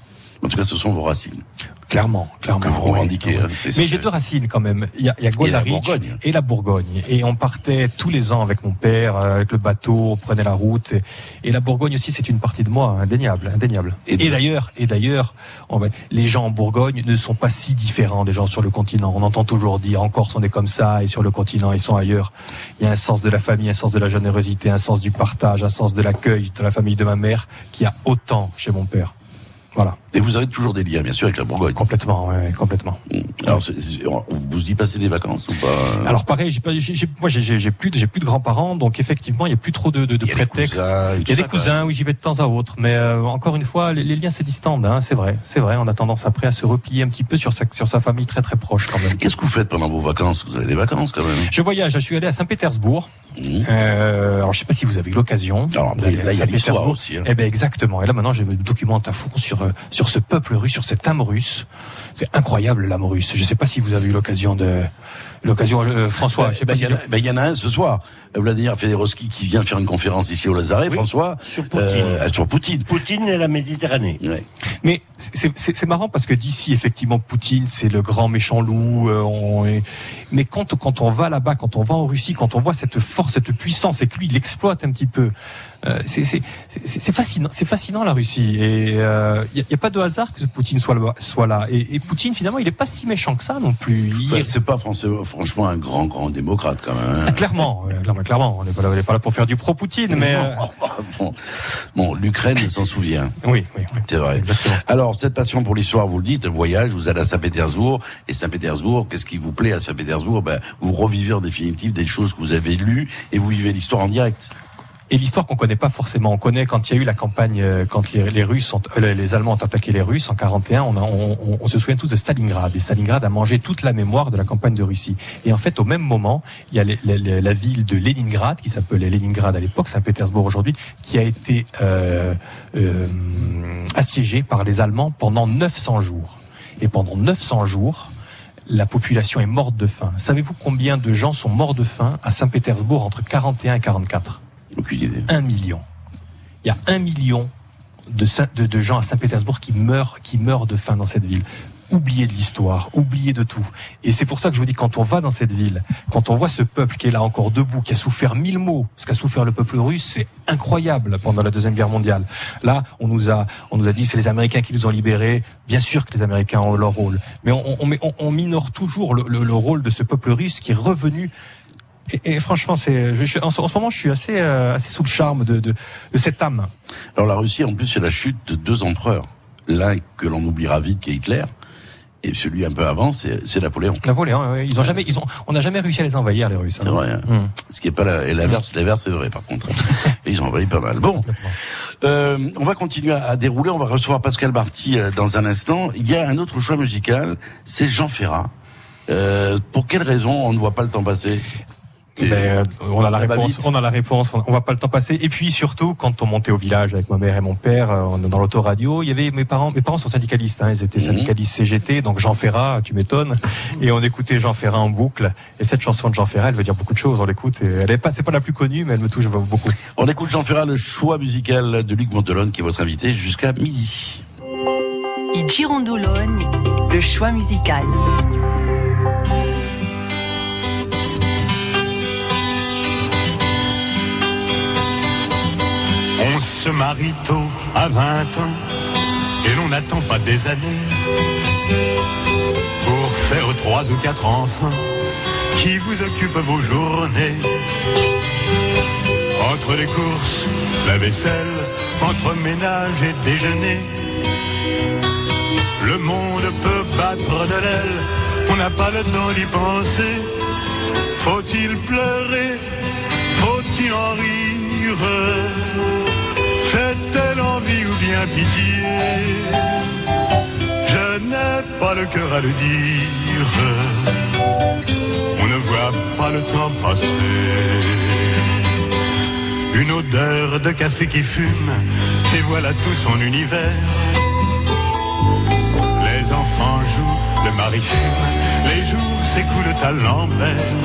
En tout cas, ce sont vos racines. Clairement, clairement. Que vous revendiquez. Oui, hein, c'est mais j'ai deux racines quand même. Il y a, il y a Gualdarich et, et la Bourgogne. Et on partait tous les ans avec mon père, avec le bateau, on prenait la route. Et, et la Bourgogne aussi, c'est une partie de moi, indéniable, indéniable. Et, de... et d'ailleurs, et d'ailleurs, va, les gens en Bourgogne ne sont pas si différents des gens sur le continent. On entend toujours dire, en Corse, on est comme ça, et sur le continent, ils sont ailleurs. Il y a un sens de la famille, un sens de la générosité, un sens du partage, un sens de l'accueil de la famille de ma mère, qui a autant chez mon père. Voilà. Et vous avez toujours des liens, bien sûr, avec la Bourgogne. Complètement, ouais, complètement. Alors, c'est, c'est, vous y passez des vacances ou pas ? Alors, pareil, j'ai, j'ai, moi, j'ai, j'ai, plus de, j'ai plus de grands-parents, donc effectivement, il n'y a plus trop de, de, de prétextes. Il y a des cousins, y a des cousins oui, j'y vais de temps à autre, mais euh, encore une fois, les, les liens se distendent, hein, c'est vrai, c'est vrai. On a tendance après à se replier un petit peu sur sa, sur sa famille très très proche, quand même. Qu'est-ce que vous faites pendant vos vacances ? Vous avez des vacances, quand même ? Je voyage. Je suis allé à Saint-Pétersbourg. Mmh. Euh, alors, je sais pas si vous avez eu l'occasion. Alors, après, là, il y a l'histoire aussi. Hein. Eh ben, exactement. Et là, maintenant, je me documente à fond sur sur ce peuple russe, sur cette âme russe. C'est incroyable, l'âme russe. Je sais pas si vous avez eu l'occasion de l'occasion euh, François, bah, je sais bah, pas il si y, bah, y en a un ce soir, Vladimir Federovski qui vient faire une conférence ici au Lazaret, oui, François, sur Poutine. Euh, sur Poutine. Poutine et la Méditerranée. Ouais. Mais c'est, c'est, c'est marrant parce que d'ici, effectivement, Poutine, c'est le grand méchant loup. Euh, on est... Mais quand, quand on va là-bas, quand on va en Russie, quand on voit cette force, cette puissance, et que lui, il l'exploite un petit peu, euh, c'est, c'est, c'est, c'est fascinant. C'est fascinant, la Russie. Et il euh, n'y a, a pas de hasard que Poutine soit là. Soit là. Et, et Poutine, finalement, il n'est pas si méchant que ça non plus. Il... Enfin, c'est pas français, franchement un grand, grand démocrate quand même. Ah, clairement, euh, clairement, clairement. On n'est pas, pas là pour faire du pro-Poutine, mais... Euh... bon, bon, l'Ukraine s'en souvient. Oui, oui, oui. C'est vrai. Exactement. Alors, cette passion pour l'histoire, vous le dites, voyage, vous allez à Saint-Pétersbourg, et Saint-Pétersbourg, qu'est-ce qui vous plaît à Saint-Pétersbourg ? Ben, vous revivez en définitive des choses que vous avez lues, et vous vivez l'histoire en direct. Et l'histoire qu'on connaît pas forcément, on connaît quand il y a eu la campagne, quand les, les Russes, ont, euh, les Allemands ont attaqué les Russes en quarante et un, on, a, on, on, on se souvient tous de Stalingrad. Et Stalingrad a mangé toute la mémoire de la campagne de Russie. Et en fait, au même moment, il y a les, les, la ville de Leningrad, qui s'appelait Leningrad à l'époque, Saint-Pétersbourg aujourd'hui, qui a été euh, euh, assiégée par les Allemands pendant neuf cents jours. Et pendant neuf cents jours, la population est morte de faim. Savez-vous combien de gens sont morts de faim à Saint-Pétersbourg entre quarante et un et quarante-quatre ? Un million. Il y a un million de, de, de gens à Saint-Pétersbourg qui meurent, qui meurent de faim dans cette ville. Oubliez de l'histoire, oubliez de tout. Et c'est pour ça que je vous dis, quand on va dans cette ville, quand on voit ce peuple qui est là encore debout, qui a souffert mille maux, ce qu'a souffert le peuple russe, c'est incroyable pendant la Deuxième Guerre mondiale. Là, on nous a, on nous a dit, c'est les Américains qui nous ont libérés. Bien sûr que les Américains ont leur rôle. Mais on, on, on, on minore toujours le, le, le rôle de ce peuple russe qui est revenu Et, et franchement, c'est, je, en, en ce moment, je suis assez, euh, assez sous le charme de, de, de cette âme. Alors la Russie, en plus, c'est la chute de deux empereurs. L'un que l'on oubliera vite, qui est Hitler, et celui un peu avant, c'est, c'est Napoléon. Napoléon, oui. Ils ont jamais, ils ont, on n'a jamais réussi à les envahir, les Russes. Hein. C'est vrai. Mmh. Ce qui est pas la, et l'inverse, mmh. l'inverse c'est vrai, par contre. Ils ont envahi pas mal. Bon. Euh, on va continuer à, à dérouler. On va recevoir Pascal Barty euh, dans un instant. Il y a un autre choix musical. C'est Jean Ferrat. Euh, pour quelle raison on ne voit pas le temps passer? Ben, on a la réponse, on a la réponse, on va pas le temps passer. Et puis surtout, quand on montait au village avec ma mère et mon père, dans l'autoradio, il y avait mes parents, mes parents sont syndicalistes, hein, ils étaient syndicalistes C G T, donc Jean Ferrat, tu m'étonnes. Et on écoutait Jean Ferrat en boucle. Et cette chanson de Jean Ferrat, elle veut dire beaucoup de choses, on l'écoute. Et elle est pas, c'est pas la plus connue, mais elle me touche beaucoup. On écoute Jean Ferrat, le choix musical de Luc Mondoloni, qui est votre invité, jusqu'à midi. Et Girondologne, le choix musical. On se marie tôt à vingt ans et l'on n'attend pas des années pour faire trois ou quatre enfants qui vous occupent vos journées. Entre les courses, la vaisselle, entre ménage et déjeuner, le monde peut battre de l'aile, on n'a pas le temps d'y penser. Faut-il pleurer? Faut-il en rire? Fait-elle envie ou bien pitié? Je n'ai pas le cœur à le dire. On ne voit pas le temps passer. Une odeur de café qui fume, et voilà tout son univers. Les enfants jouent, le mari fume, les jours s'écoulent à l'envers.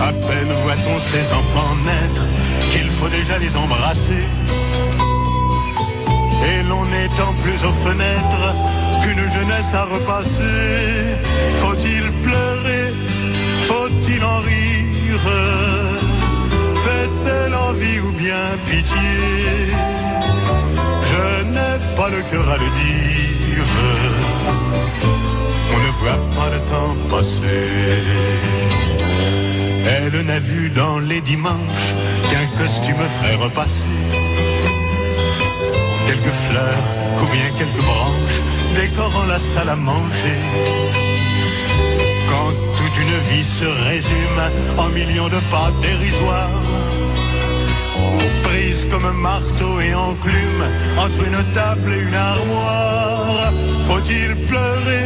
À peine voit-on ces enfants naître qu'il faut déjà les embrasser. Et l'on n'étend plus aux fenêtres qu'une jeunesse à repasser. Faut-il pleurer? Faut-il en rire? Fait-elle envie ou bien pitié? Je n'ai pas le cœur à le dire. On ne voit pas le temps passer. Elle n'a vu dans les dimanches qu'un costume ferait repasser. Quelques fleurs ou bien quelques branches décorant la salle à manger. Quand toute une vie se résume en millions de pas dérisoires, prises comme un marteau et enclume entre une table et une armoire. Faut-il pleurer?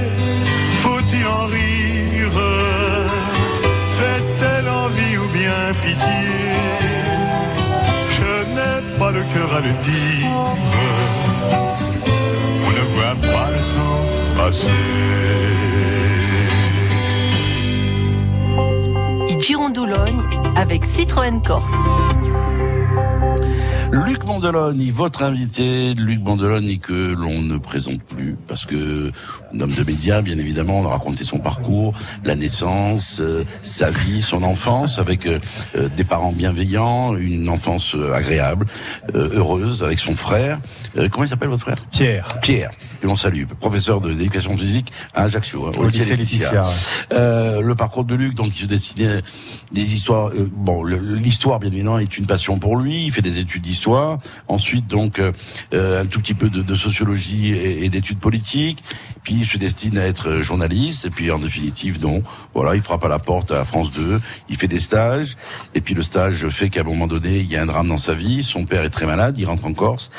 Faut-il en rire? Fait-elle envie ou bien pitié? Pas le cœur à le dire, on ne voit pas le temps passer. Girondologne avec Citroën Corse. Luc Mondoloni, votre invité, Luc Mondoloni que l'on ne présente plus parce que un homme de médias, bien évidemment, on a raconté son parcours, la naissance, euh, sa vie, son enfance avec euh, des parents bienveillants, une enfance euh, agréable, euh, heureuse avec son frère. Euh, comment il s'appelle votre frère? Pierre. Pierre. Et on salue, professeur de d'éducation physique à Ajaccio, hein, au, au lycée Laetitia. Laetitia. Euh, le parcours de Luc, donc, il se dessinait des histoires. Euh, bon, le, l'histoire, bien évidemment, est une passion pour lui. Il fait des études d'histoire, ensuite donc euh, un tout petit peu de, de sociologie et, et d'études politiques, puis il se destine à être journaliste, et puis en définitive non, voilà, il frappe à la porte à France deux, il fait des stages, et puis le stage fait qu'à un moment donné, il y a un drame dans sa vie, son père est très malade, il rentre en Corse,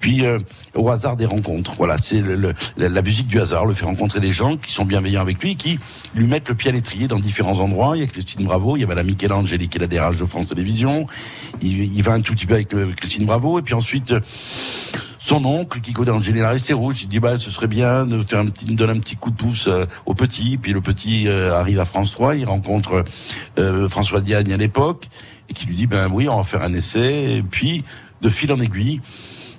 puis euh, au hasard des rencontres, voilà, c'est le, le, la, la musique du hasard, le fait rencontrer des gens qui sont bienveillants avec lui, qui lui mettent le pied à l'étrier dans différents endroits, il y a Christine Bravo, il y avait la Michael Angélique qui est la D R H de France Télévisions, il, il va un tout petit peu avec le Christine Bravo, et puis ensuite son oncle qui connaît Angelina Risterucci, il dit bah ce serait bien de faire un petit, de donner un petit coup de pouce euh, au petit, puis le petit euh, arrive à France trois, il rencontre euh, François Diagne à l'époque et qui lui dit ben oui on va faire un essai, et puis de fil en aiguille.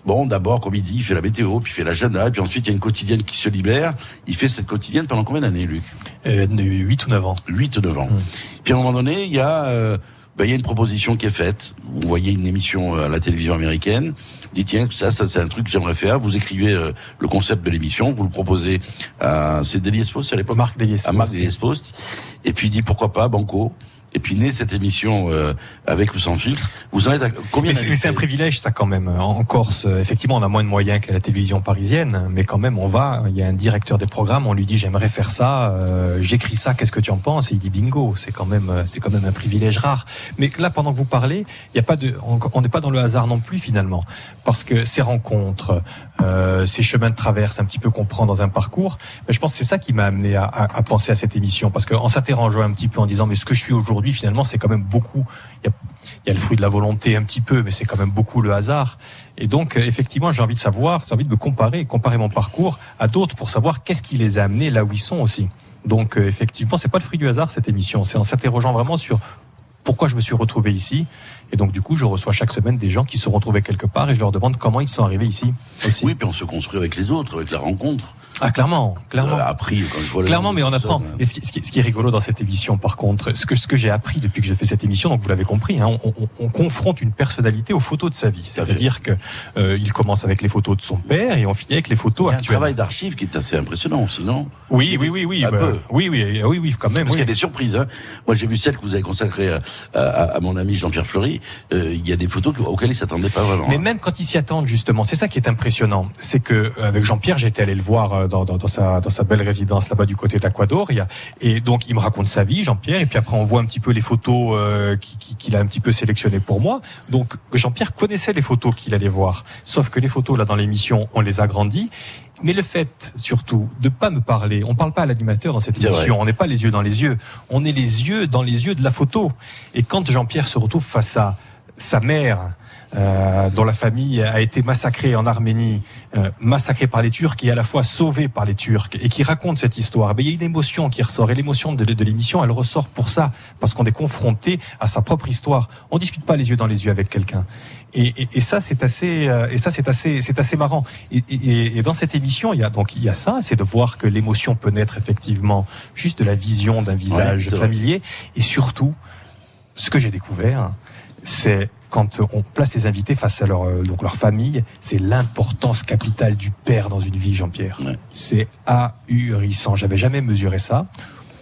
Bon, d'abord, comme il dit, il fait la météo, puis il fait la l'agenda, et puis ensuite, il y a une quotidienne qui se libère. Il fait cette quotidienne pendant combien d'années, Luc? euh, huit ou neuf ans. huit ou neuf ans. Mmh. Puis à un moment donné, il y a... Euh, Ben, il y a une proposition qui est faite. Vous voyez une émission à la télévision américaine. Vous dites, tiens, ça, ça, c'est un truc que j'aimerais faire. Vous écrivez euh, le concept de l'émission. Vous le proposez à, c'est Delie-Spost à l'époque? Marc Delie-Spost. À Marc Delie-Spost. Et puis il dit, pourquoi pas, banco. et puis naît cette émission euh, Avec ou sans filtre. Vous en êtes à combien? Mais c'est, mais c'est un privilège, ça, quand même. En Corse, effectivement, on a moins de moyens qu'à la télévision parisienne, mais quand même, on va, il y a un directeur des programmes, on lui dit j'aimerais faire ça, euh, j'écris ça, qu'est-ce que tu en penses? Et il dit bingo. C'est quand même, c'est quand même un privilège rare. Mais là, pendant que vous parlez, il y a pas de, on n'est pas dans le hasard non plus, finalement, parce que ces rencontres, euh, ces chemins de traverse, un petit peu qu'on prend dans un parcours. Mais je pense que c'est ça qui m'a amené à, à, à penser à cette émission, parce qu'en s'interrogeant un petit peu, en disant mais ce que je suis aujourd'hui, finalement, c'est quand même beaucoup. Il y a, il y a le fruit de la volonté un petit peu, mais c'est quand même beaucoup le hasard. Et donc, effectivement, j'ai envie de savoir, j'ai envie de me comparer, comparer mon parcours à d'autres pour savoir qu'est-ce qui les a amenés là où ils sont aussi. Donc, euh, effectivement, c'est pas le fruit du hasard, cette émission. C'est en s'interrogeant vraiment sur pourquoi je me suis retrouvé ici. Et donc, du coup, je reçois chaque semaine des gens qui se sont retrouvés quelque part et je leur demande comment ils sont arrivés ici aussi. Oui, puis on se construit avec les autres, avec la rencontre. Ah, clairement, clairement. Euh, appris, quand je vois clairement, mais on apprend. Hein. Et ce qui, ce, qui, ce qui est rigolo dans cette émission, par contre, ce que, ce que j'ai appris depuis que je fais cette émission, donc vous l'avez compris, hein, on, on, on confronte une personnalité aux photos de sa vie. C'est-à-dire que euh, il commence avec les photos de son père et on finit avec les photos actuelles. Il y a actuelles. Un travail d'archives qui est assez impressionnant, sinon. Oui, oui, oui, oui, un bah, peu. oui, oui, oui, oui, quand même. Parce oui. qu'il y a des surprises. Hein. Moi, j'ai vu celle que vous avez consacrée à, à, à mon ami Jean-Pierre Fleury. Euh, il y a des photos auxquelles il s'attendait pas vraiment. Mais hein. même quand ils s'y attendent, justement, c'est ça qui est impressionnant. C'est que avec Jean-Pierre, j'étais allé le voir. Dans, dans, dans, sa, dans sa belle résidence là-bas du côté d'Aquador, et donc il me raconte sa vie, Jean-Pierre, et puis après on voit un petit peu les photos euh, qu'il a un petit peu sélectionnées pour moi. Donc Jean-Pierre connaissait les photos qu'il allait voir, sauf que les photos là dans l'émission, on les agrandit. Mais le fait, surtout, de pas me parler, on parle pas à l'animateur dans cette émission, on n'est pas les yeux dans les yeux, on est les yeux dans les yeux de la photo. Et quand Jean-Pierre se retrouve face à sa mère, Euh, dont la famille a été massacrée en Arménie, euh, massacrée par les Turcs et à la fois sauvée par les Turcs, et qui raconte cette histoire, ben, il y a une émotion qui ressort, et l'émotion de, de l'émission, elle ressort pour ça, parce qu'on est confronté à sa propre histoire. On discute pas les yeux dans les yeux avec quelqu'un, et, et, et ça c'est assez, euh, et ça c'est assez, c'est assez marrant. Et, et, et dans cette émission, il y a donc il y a ça, c'est de voir que l'émotion peut naître effectivement juste de la vision d'un visage ouais, familier, et surtout, ce que j'ai découvert, c'est quand on place les invités face à leur, donc leur famille, c'est l'importance capitale du père dans une vie, Jean-Pierre. Ouais. C'est ahurissant. J'avais jamais mesuré ça.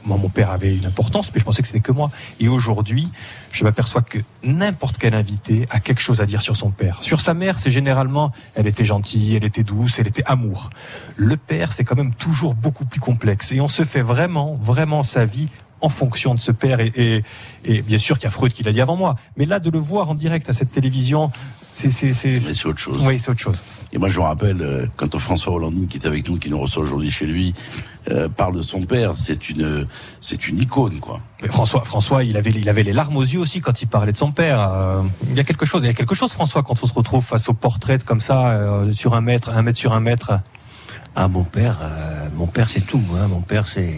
Moi, mon père avait une importance, mais je pensais que c'était que moi. Et aujourd'hui, je m'aperçois que n'importe quel invité a quelque chose à dire sur son père. Sur sa mère, c'est généralement, elle était gentille, elle était douce, elle était amour. Le père, c'est quand même toujours beaucoup plus complexe. Et on se fait vraiment, vraiment sa vie en fonction de ce père, et, et, et bien sûr qu'il y a Freud qui l'a dit avant moi, mais là de le voir en direct à cette télévision, c'est c'est c'est, c'est... c'est autre chose. Oui, c'est autre chose. Et moi je me rappelle quand François Ollandini, qui est avec nous, qui nous reçoit aujourd'hui chez lui, euh, parle de son père, c'est une c'est une icône, quoi. Mais François François, il avait il avait les larmes aux yeux aussi quand il parlait de son père. Euh, il y a quelque chose, il y a quelque chose François, quand on se retrouve face au portrait comme ça, euh, sur un mètre, un mètre sur un mètre. Ah, mon père, euh, mon père c'est tout, hein, mon père c'est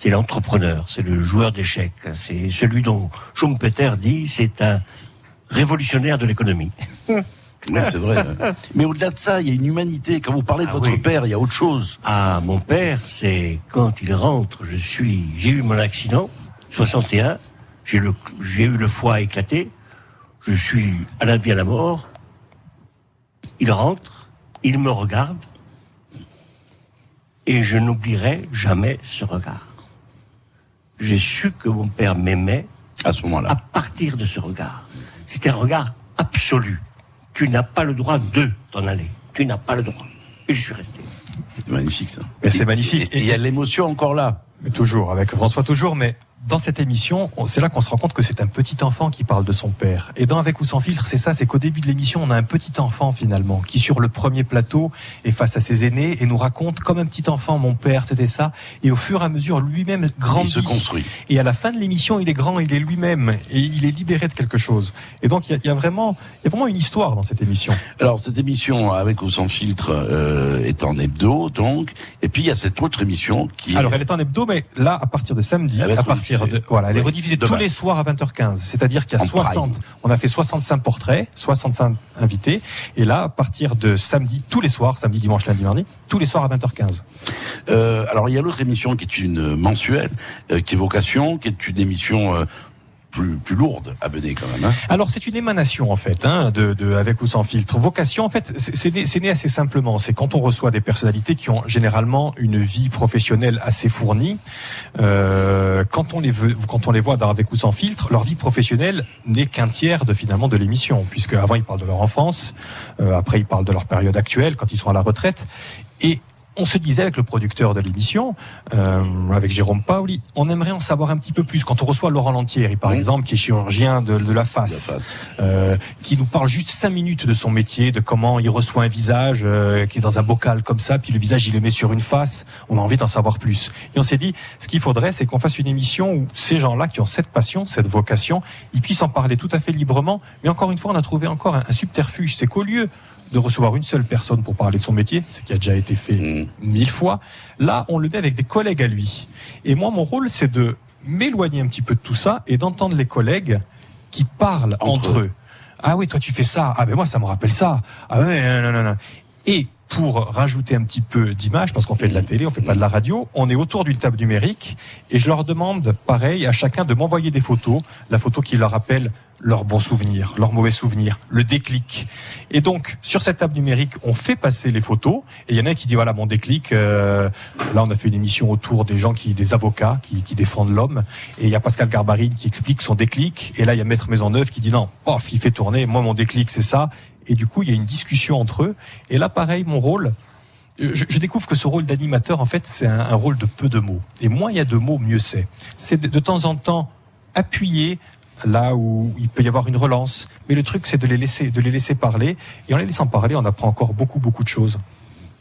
C'est l'entrepreneur, c'est le joueur d'échecs, c'est celui dont Schumpeter dit c'est un révolutionnaire de l'économie. Oui, c'est vrai. Mais au-delà de ça, il y a une humanité. Quand vous parlez de ah, votre oui. père, il y a autre chose. Ah, mon père, c'est quand il rentre, je suis, j'ai eu mon accident, soixante et un, j'ai le, j'ai eu le foie éclaté, je suis à la vie à la mort. Il rentre, il me regarde, et je n'oublierai jamais ce regard. J'ai su que mon père m'aimait à ce moment-là, à partir de ce regard. C'était un regard absolu. Tu n'as pas le droit de t'en aller. Tu n'as pas le droit. Et je suis resté. C'est magnifique, ça. Mais c'est magnifique. Et il y a l'émotion encore là. Mais toujours, avec François, toujours, mais dans cette émission, c'est là qu'on se rend compte que c'est un petit enfant qui parle de son père. Et dans Avec ou sans filtre, c'est ça, c'est qu'au début de l'émission, on a un petit enfant, finalement, qui sur le premier plateau est face à ses aînés et nous raconte comme un petit enfant, mon père, c'était ça. Et au fur et à mesure, lui-même grandit. Il se construit. Et à la fin de l'émission, il est grand, il est lui-même et il est libéré de quelque chose. Et donc, il y a, il y a vraiment, il y a vraiment une histoire dans cette émission. Alors, cette émission Avec ou sans filtre, euh, est en hebdo, donc. Et puis, il y a cette autre émission qui... Alors, elle est en hebdo, mais là, à partir de samedi, à partir De, voilà, elle est rediffusée demain. Tous les soirs à vingt heures quinze. C'est-à-dire qu'il y a soixante, on a fait soixante-cinq portraits, soixante-cinq invités. Et là, à partir de samedi, tous les soirs, samedi, dimanche, lundi, mardi, tous les soirs à vingt heures quinze. Euh, alors, il y a l'autre émission qui est une mensuelle, euh, qui est Vocation, qui est une émission... Euh, plus, plus lourde à mener quand même. Hein. Alors c'est une émanation en fait, hein, de, de Avec ou sans filtre. Vocation en fait, c'est, c'est, né, c'est né assez simplement. C'est quand on reçoit des personnalités qui ont généralement une vie professionnelle assez fournie. Euh, quand on les veut, quand on les voit dans Avec ou sans filtre, leur vie professionnelle n'est qu'un tiers de finalement de l'émission, puisque avant ils parlent de leur enfance, euh, après ils parlent de leur période actuelle quand ils sont à la retraite. Et on se disait avec le producteur de l'émission, euh, avec Jérôme Paoli, on aimerait en savoir un petit peu plus. Quand on reçoit Laurent Lantieri, par oui. exemple, qui est chirurgien de, de la face, la face. Euh, qui nous parle juste cinq minutes de son métier, de comment il reçoit un visage euh, qui est dans un bocal comme ça, puis le visage, il le met sur une face, on a envie d'en savoir plus. Et on s'est dit, ce qu'il faudrait, c'est qu'on fasse une émission où ces gens-là qui ont cette passion, cette vocation, ils puissent en parler tout à fait librement. Mais encore une fois, on a trouvé encore un, un subterfuge. C'est qu'au lieu de recevoir une seule personne pour parler de son métier, ce qui a déjà été fait mmh. mille fois. Là, on le met avec des collègues à lui. Et moi, mon rôle, c'est de m'éloigner un petit peu de tout ça et d'entendre les collègues qui parlent entre, entre eux. Ah oui, toi, tu fais ça. Ah ben moi, ça me rappelle ça. Ah ouais, non, non, non, non. Et pour rajouter un petit peu d'image, parce qu'on fait de la télé, on fait pas de la radio, on est autour d'une table numérique et je leur demande, pareil, à chacun de m'envoyer des photos, la photo qui leur rappelle leurs bons souvenirs, leurs mauvais souvenirs, le déclic. Et donc, sur cette table numérique, on fait passer les photos, et il y en a qui dit, voilà, mon déclic, euh, là, on a fait une émission autour des gens qui, des avocats, qui, qui défendent l'homme, et il y a Pascal Garbarine qui explique son déclic, et là, il y a Maître Maisonneuve qui dit, non, pof, il fait tourner, moi, mon déclic, c'est ça. Et du coup, il y a une discussion entre eux. Et là, pareil, mon rôle, je, je découvre que ce rôle d'animateur, en fait, c'est un, un rôle de peu de mots. Et moins il y a de mots, mieux c'est. C'est de, de temps en temps appuyer là où il peut y avoir une relance. Mais le truc, c'est de les laisser, de les laisser parler. Et en les laissant parler, on apprend encore beaucoup, beaucoup de choses.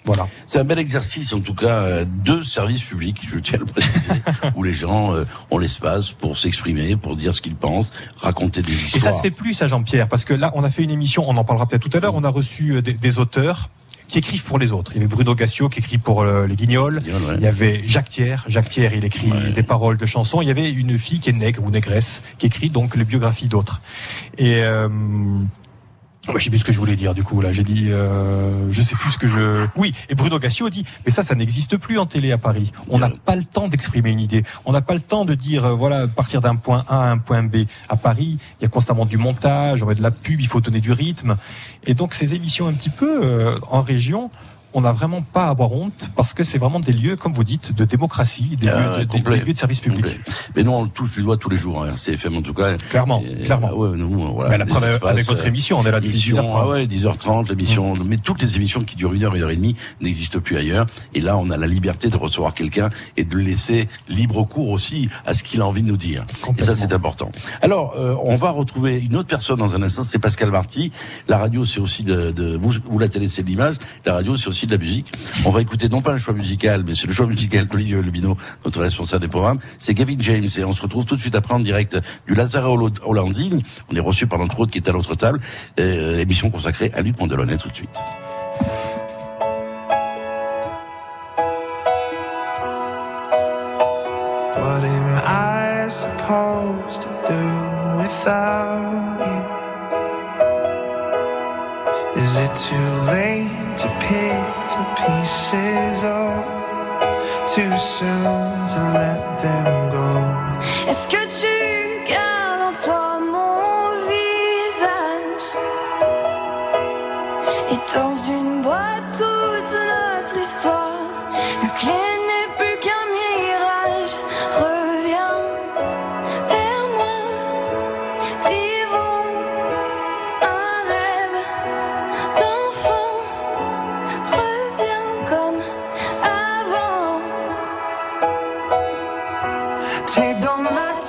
Voilà. C'est un bel exercice, en tout cas, de service public, je tiens à le préciser, où les gens euh, ont l'espace pour s'exprimer, pour dire ce qu'ils pensent, raconter des histoires. Et ça se fait plus, ça, Jean-Pierre, parce que là, on a fait une émission, on en parlera peut-être tout à l'heure, on a reçu des, des auteurs qui écrivent pour les autres. Il y avait Bruno Gassio qui écrit pour euh, les Guignols. Guignol, ouais. Il y avait Jacques Thiers. Jacques Thiers, il écrit ouais. des paroles de chansons. Il y avait une fille qui est nègre ou négresse, qui écrit donc les biographies d'autres. Et... Euh, je sais plus ce que je voulais dire du coup là. J'ai dit, euh, je sais plus ce que je. Oui. Et Bruno Gassio dit, mais ça, ça n'existe plus en télé à Paris. On n'a pas le temps d'exprimer une idée. On n'a pas le temps de dire, euh, voilà, partir d'un point A à un point B. À Paris, il y a constamment du montage, on a de la pub, il faut donner du rythme. Et donc ces émissions un petit peu euh, en région. On n'a vraiment pas à avoir honte parce que c'est vraiment des lieux, comme vous dites, de démocratie, des, euh, lieux, de, des lieux de service public. Complet. Mais nous, on le touche du doigt tous les jours, hein, R C F M en tout cas. Clairement, et, clairement. Bah ouais, nous, voilà, mais la preuve, espaces, avec votre émission, on est là depuis dix heures trente. Ah ouais, dix heures trente, l'émission. Mmh. Mais toutes les émissions qui durent une heure, une heure et demie n'existent plus ailleurs. Et là, on a la liberté de recevoir quelqu'un et de le laisser libre cours aussi à ce qu'il a envie de nous dire. Et ça, c'est important. Alors, euh, on va retrouver une autre personne dans un instant, c'est Pascal Marty. La radio, c'est aussi de, de vous, vous la télé, c'est de l'image. La radio, c'est aussi de la musique. On va écouter non pas le choix musical, mais c'est le choix musical d'Olivier Lubino, notre responsable des programmes. C'est Gavin James et on se retrouve tout de suite après en direct du Lazaret Ollandini. On est reçu par l'entre autres qui est à l'autre table. Euh, émission consacrée à Luc Mondoloni tout de suite. What am I supposed to do without you? Is it too late to pick the pieces up, too soon to let them go? Est-ce que tu gardes en toi mon visage? Et dans une boîte toute notre histoire, la clé n'est plus qu'un mirage. Reviens vers moi, vivons un rêve d'enfant. T'es dans ma tête.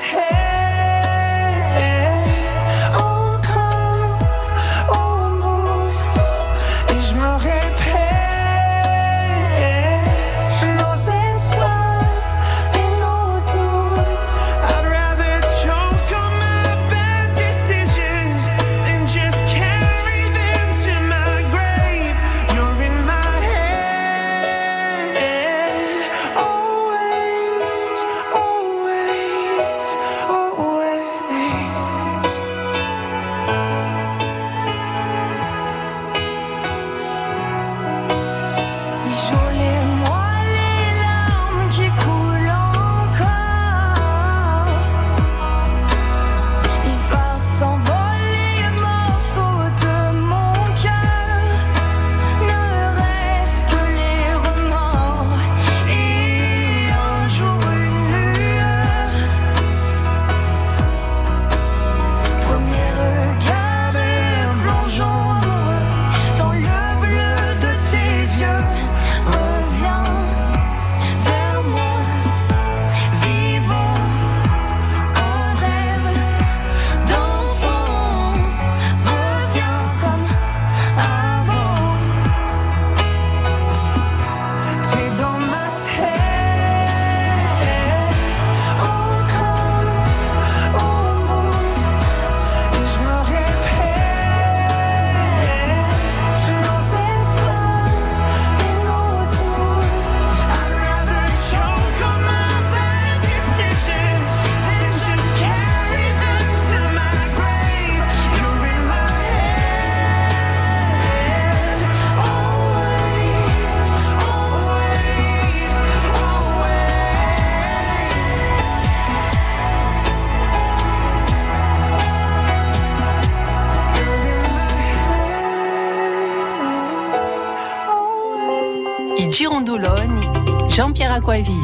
Mondoloni, Jean-Pierre Acquaviva.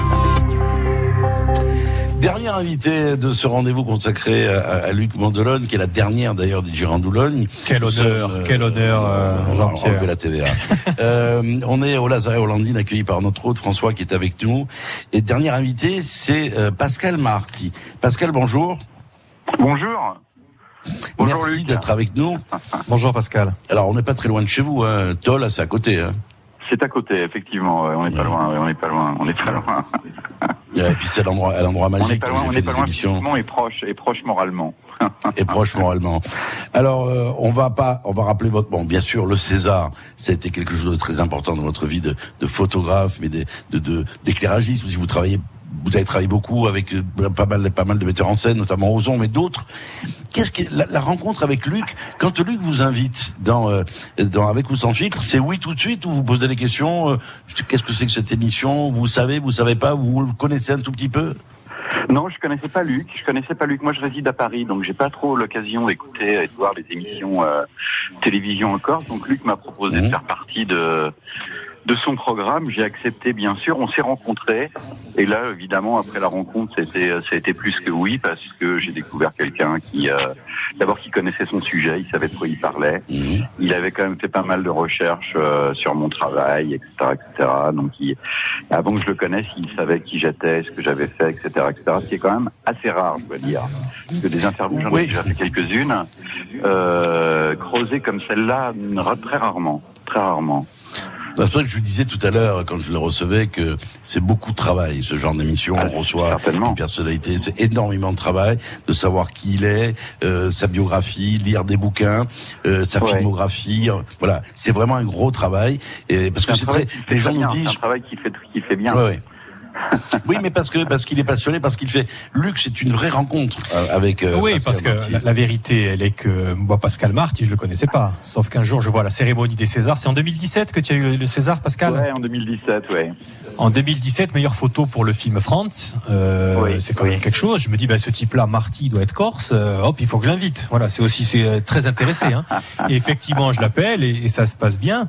Dernière invitée de ce rendez-vous consacré à, à Luc Mondoloni, qui est la dernière d'ailleurs des Girondoulogne. Quel honneur, euh, quel honneur, euh, Jean-Pierre. De la T V A. euh, on est au Lazaret Ollandini, accueilli par notre hôte François qui est avec nous. Et dernière invitée, c'est euh, Pascal Marty. Pascal, bonjour. Bonjour. Bonjour Merci Luc. D'être avec nous. Bonjour Pascal. Alors on n'est pas très loin de chez vous, hein. Tol, c'est à côté. Hein. C'est à côté, effectivement. On n'est ouais. pas loin. On n'est pas loin. On n'est pas loin. Et puis c'est à l'endroit, à l'endroit magique que j'ai fait des émissions. Et proche, et proche moralement. et proche moralement. Alors, euh, on va pas, on va rappeler votre, bon, bien sûr, le César, ça a été quelque chose de très important dans votre vie de, de photographe, mais de, de, de, d'éclairagiste, ou si vous travaillez, vous avez travaillé beaucoup avec pas mal, pas mal de metteurs en scène, notamment Ozon, mais d'autres. Qu'est-ce que, la, la rencontre avec Luc, quand Luc vous invite dans, euh, dans Avec ou sans filtre, c'est oui tout de suite, ou vous posez des questions, euh, qu'est-ce que c'est que cette émission, vous savez, vous savez pas, vous le connaissez un tout petit peu? Non, je connaissais pas Luc. Je connaissais pas Luc. Moi, je réside à Paris, donc j'ai pas trop l'occasion d'écouter et de voir les émissions euh, télévision en Corse. Donc Luc m'a proposé mmh. de faire partie de de son programme. J'ai accepté, bien sûr. On s'est rencontrés et là, évidemment, après la rencontre, c'était ça a été plus que oui parce que j'ai découvert quelqu'un qui euh, d'abord qui connaissait son sujet, il savait de quoi il parlait. Mmh. Il avait quand même fait pas mal de recherches euh, sur mon travail, et cetera, et cetera. Donc, il, avant que je le connaisse, il savait qui j'étais, ce que j'avais fait, et cetera, et cetera. Ce qui est quand même assez rare, je dois dire. Parce que des interviews, j'en ai oui. déjà fait quelques-unes, euh, creusées comme celle-là, très rarement, très rarement. C'est pour ça que je vous disais tout à l'heure, quand je le recevais, que c'est beaucoup de travail, ce genre d'émission. Ah, on reçoit une personnalité, c'est énormément de travail, de savoir qui il est, euh, sa biographie, lire des bouquins, euh, sa ouais. filmographie. Euh, voilà, c'est vraiment un gros travail. Et parce c'est que c'est très, les gens nous disent, c'est un travail qui fait qui fait bien. Ouais, ouais. oui, mais parce que parce qu'il est passionné, parce qu'il fait. Luc, c'est une vraie rencontre avec. Euh, oui, Pascal parce que Marty. La, la vérité, elle est que moi, Pascal Marty, je le connaissais pas. Sauf qu'un jour, je vois la cérémonie des Césars. C'est en deux mille dix-sept que tu as eu le, le César, Pascal. Ouais, en deux mille dix-sept, ouais. En deux mille dix-sept, meilleure photo pour le film France. Euh, oui, c'est quand même oui. quelque chose. Je me dis, bah ce type-là, Marty, il doit être corse. Euh, hop, il faut que je l'invite. Voilà, c'est aussi c'est très intéressé. Hein. Et effectivement, je l'appelle et, et ça se passe bien.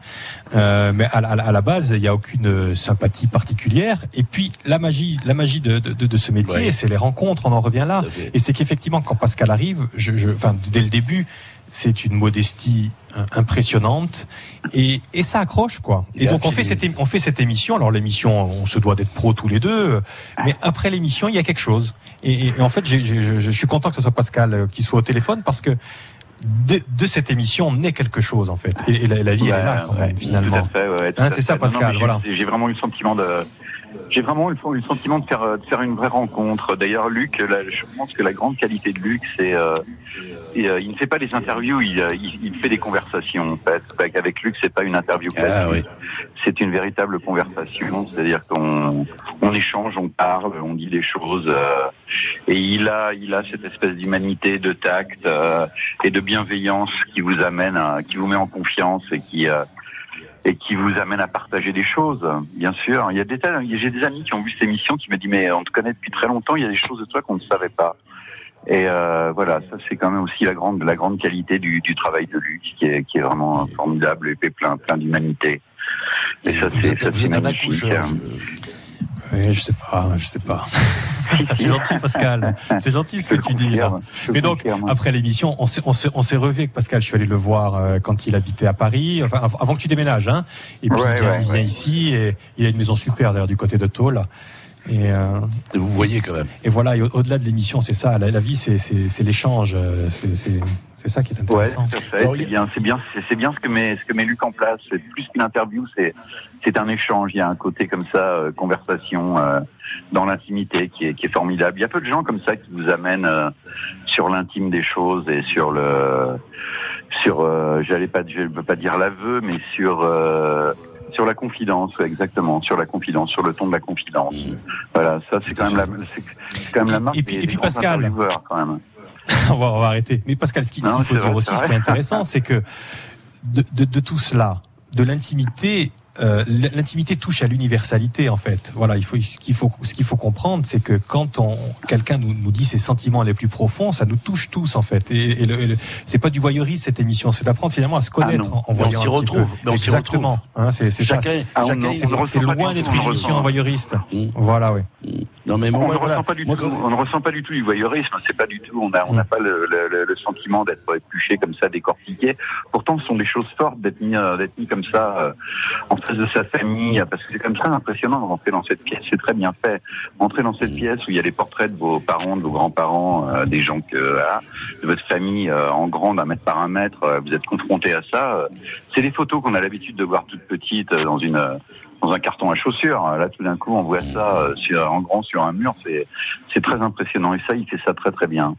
Euh, mais à, à, à la base, il y a aucune sympathie particulière. Et puis la magie, la magie de, de, de ce métier, ouais. c'est les rencontres. On en revient là. Et c'est qu'effectivement, quand Pascal arrive, je, je, enfin, dès le début, c'est une modestie impressionnante et, et ça accroche quoi. Et, et donc on fait cette on fait cette émission. Alors l'émission, on se doit d'être pro tous les deux, mais après l'émission, il y a quelque chose. Et, et en fait, j'ai, j'ai, je, je suis content que ce soit Pascal qui soit au téléphone parce que. De, de cette émission naît quelque chose en fait et, et la, la vie ouais, elle est là quand même ouais, finalement tout à fait, ouais, tout hein, tout c'est ça fait. Pascal non, non, voilà j'ai, j'ai vraiment eu le sentiment de j'ai vraiment eu le sentiment de faire de faire une vraie rencontre. D'ailleurs Luc là, je pense que la grande qualité de Luc c'est euh, et, euh, il ne fait pas des interviews, il, il, il fait des conversations en fait. Avec Luc c'est pas une interview ah, oui. c'est une véritable conversation, c'est-à-dire qu'on on échange, on parle, on dit des choses euh, et il a il a cette espèce d'humanité, de tact euh, et de bienveillance qui vous amène, à, qui vous met en confiance et qui euh, et qui vous amène à partager des choses. Bien sûr, il y a des j'ai des amis qui ont vu cette émission qui me disent mais on te connaît depuis très longtemps, il y a des choses de toi qu'on ne savait pas. Et euh, voilà, ça c'est quand même aussi la grande la grande qualité du, du travail de Luc qui est qui est vraiment formidable et plein plein d'humanité. Et ça c'est ça c'est magnifique. Oui, je sais pas, je sais pas. C'est gentil, Pascal. C'est gentil ce que tu dis. Mais donc, après l'émission, on s'est, on s'est, on s'est revu avec Pascal. Je suis allé le voir quand il habitait à Paris, enfin, avant que tu déménages, hein. Et puis, ouais, il vient, ouais, il vient ouais. ici et il a une maison super, d'ailleurs, du côté de Tôle. Et, euh, et vous voyez quand même. Et voilà, et au- au-delà de l'émission, c'est ça. La, la vie, c'est, c'est, c'est l'échange. C'est, c'est, c'est ça qui est intéressant. Ouais, c'est, Alors, c'est, bien, c'est, bien, c'est, c'est bien ce que met, ce que met Luc en place. C'est plus qu'une interview, c'est, c'est un échange. Il y a un côté comme ça, euh, conversation euh, dans l'intimité qui est, qui est formidable. Il y a peu de gens comme ça qui vous amènent euh, sur l'intime des choses et sur le. Sur. Euh, j'allais pas, je ne veux pas dire l'aveu, mais sur. Euh, Sur la confidence, ouais, exactement, sur la confidence, sur le ton de la confidence. Mmh. Voilà, ça c'est, c'est quand même la, c'est, c'est quand même la marque. Et puis, et puis Pascal, quand même. on, va, on va arrêter. Mais Pascal, ce, qui, non, ce qu'il faut dire vrai, aussi, ce qui est intéressant, c'est que de, de, de tout cela, de l'intimité, euh, l'intimité touche à l'universalité, en fait. Voilà, il faut, ce qu'il faut, ce qu'il faut comprendre, c'est que quand on, quelqu'un nous, nous dit ses sentiments les plus profonds, ça nous touche tous, en fait. Et, et, le, et le, c'est pas du voyeurisme, cette émission, c'est d'apprendre finalement à se connaître ah en, en voyant. On s'y retrouve. On Exactement. S'y retrouve. Hein, c'est, c'est chacun, ça. Ah, chacun, on, c'est, on c'est loin d'être une émission voyeuriste. Mmh. Voilà, oui. Non, mais moi, on, voilà. ne moi, tout, on ne ressent pas du tout du voyeurisme. C'est pas du tout, on n'a on a mmh. pas le, le, le sentiment d'être épluché comme ça, décortiqué. Pourtant, ce sont des choses fortes d'être mis, d'être mis comme ça euh, en face de sa famille, parce que c'est comme ça impressionnant de rentrer dans cette pièce. C'est très bien fait. Rentrer dans cette pièce où il y a les portraits de vos parents, de vos grands-parents, euh, des gens que, euh, de votre famille euh, en grande, un mètre par un mètre, euh, vous êtes confronté à ça. Euh, c'est les photos qu'on a l'habitude de voir toutes petites euh, dans une... Euh, dans un carton à chaussures. Là, tout d'un coup, on voit ça sur, en grand sur un mur. C'est, c'est très impressionnant. Et ça, il fait ça très, très bien.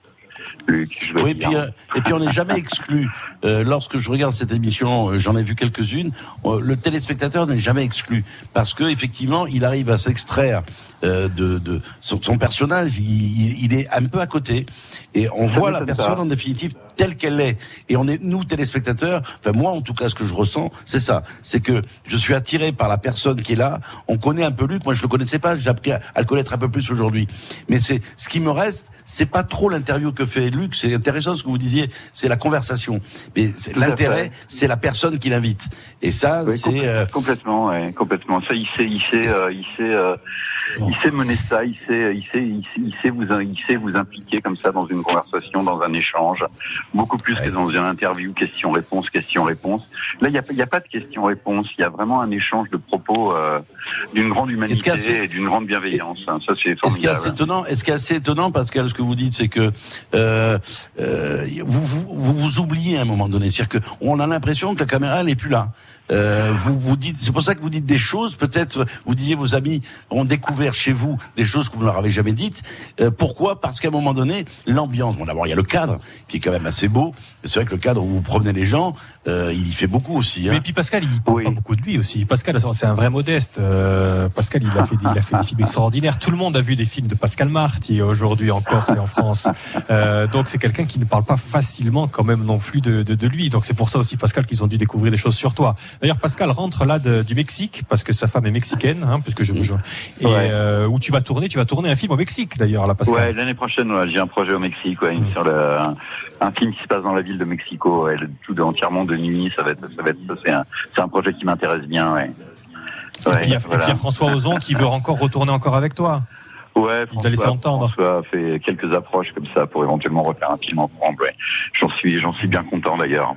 Luc, je oui, et puis, euh, et puis on n'est jamais exclu. Euh, lorsque je regarde cette émission, euh, j'en ai vu quelques-unes, euh, le téléspectateur n'est jamais exclu. Parce que effectivement, il arrive à s'extraire euh, de, de son, son personnage. Il, il est un peu à côté. Et on ça voit la personne ça. en définitive telle qu'elle est. Et on est, nous, téléspectateurs, enfin moi en tout cas, ce que je ressens, c'est ça. C'est que je suis attiré par la personne qui est là. On connaît un peu Luc. Moi, je le connaissais pas. J'ai appris à, à le connaître un peu plus aujourd'hui. Mais c'est ce qui me reste, c'est pas trop l'interview que fait Luc, c'est intéressant ce que vous disiez, c'est la conversation. Mais c'est l'intérêt, c'est la personne qui l'invite. Et ça, oui, c'est... Compl- euh... Complètement, ouais, complètement. Ça, il sait, il sait, euh, il sait, euh, bon. il sait mener ça, il sait, il sait, il sait, il sait vous, il sait vous impliquer comme ça dans une conversation, dans un échange, beaucoup plus ouais. que dans une interview, question-réponse, question-réponse. Là, il n'y a, y a pas de question-réponse, il y a vraiment un échange de propos euh, d'une grande humanité assez... et d'une grande bienveillance. Et... Ça, c'est formidable. Est-ce qu'il est assez étonnant, est-ce qu'il est assez étonnant, Pascal, ce que vous dites, c'est que euh, Euh, euh, vous, vous, vous vous oubliez à un moment donné, c'est-à-dire qu'on a l'impression que la caméra elle est plus là. Euh, vous vous dites, c'est pour ça que vous dites des choses. Peut-être vous disiez vos amis ont découvert chez vous des choses que vous ne leur avez jamais dites. Euh, pourquoi ? Parce qu'à un moment donné, l'ambiance. Bon, d'abord il y a le cadre qui est quand même assez beau. C'est vrai que le cadre où vous promenez les gens, euh, il y fait beaucoup aussi. Hein. Mais puis Pascal, il parle oui. pas beaucoup de lui aussi. Pascal, c'est un vrai modeste. Euh, Pascal, il a fait, des, il a fait des films extraordinaires. Tout le monde a vu des films de Pascal Marty aujourd'hui en Corse et en France. Euh, donc c'est quelqu'un qui ne parle pas facilement quand même non plus de, de, de lui. Donc c'est pour ça aussi Pascal qu'ils ont dû découvrir des choses sur toi. D'ailleurs, Pascal rentre là de, du Mexique parce que sa femme est mexicaine, hein, puisque je me joins. Et ouais. euh, où tu vas tourner, tu vas tourner un film au Mexique d'ailleurs, là, Pascal. Ouais, l'année prochaine, ouais, j'ai un projet au Mexique, ouais, mmh. sur le, un, un film qui se passe dans la ville de Mexico, ouais, le, tout entièrement de nuit. Ça va être, ça va être, c'est un, c'est un projet qui m'intéresse bien. Ouais. Ouais, et puis il y a, voilà. et puis, il y a François Ozon qui veut encore retourner encore avec toi. Ouais, François, il a laissé entendre. François a fait quelques approches comme ça pour éventuellement refaire un film ensemble. Ouais. J'en suis, j'en suis bien content d'ailleurs.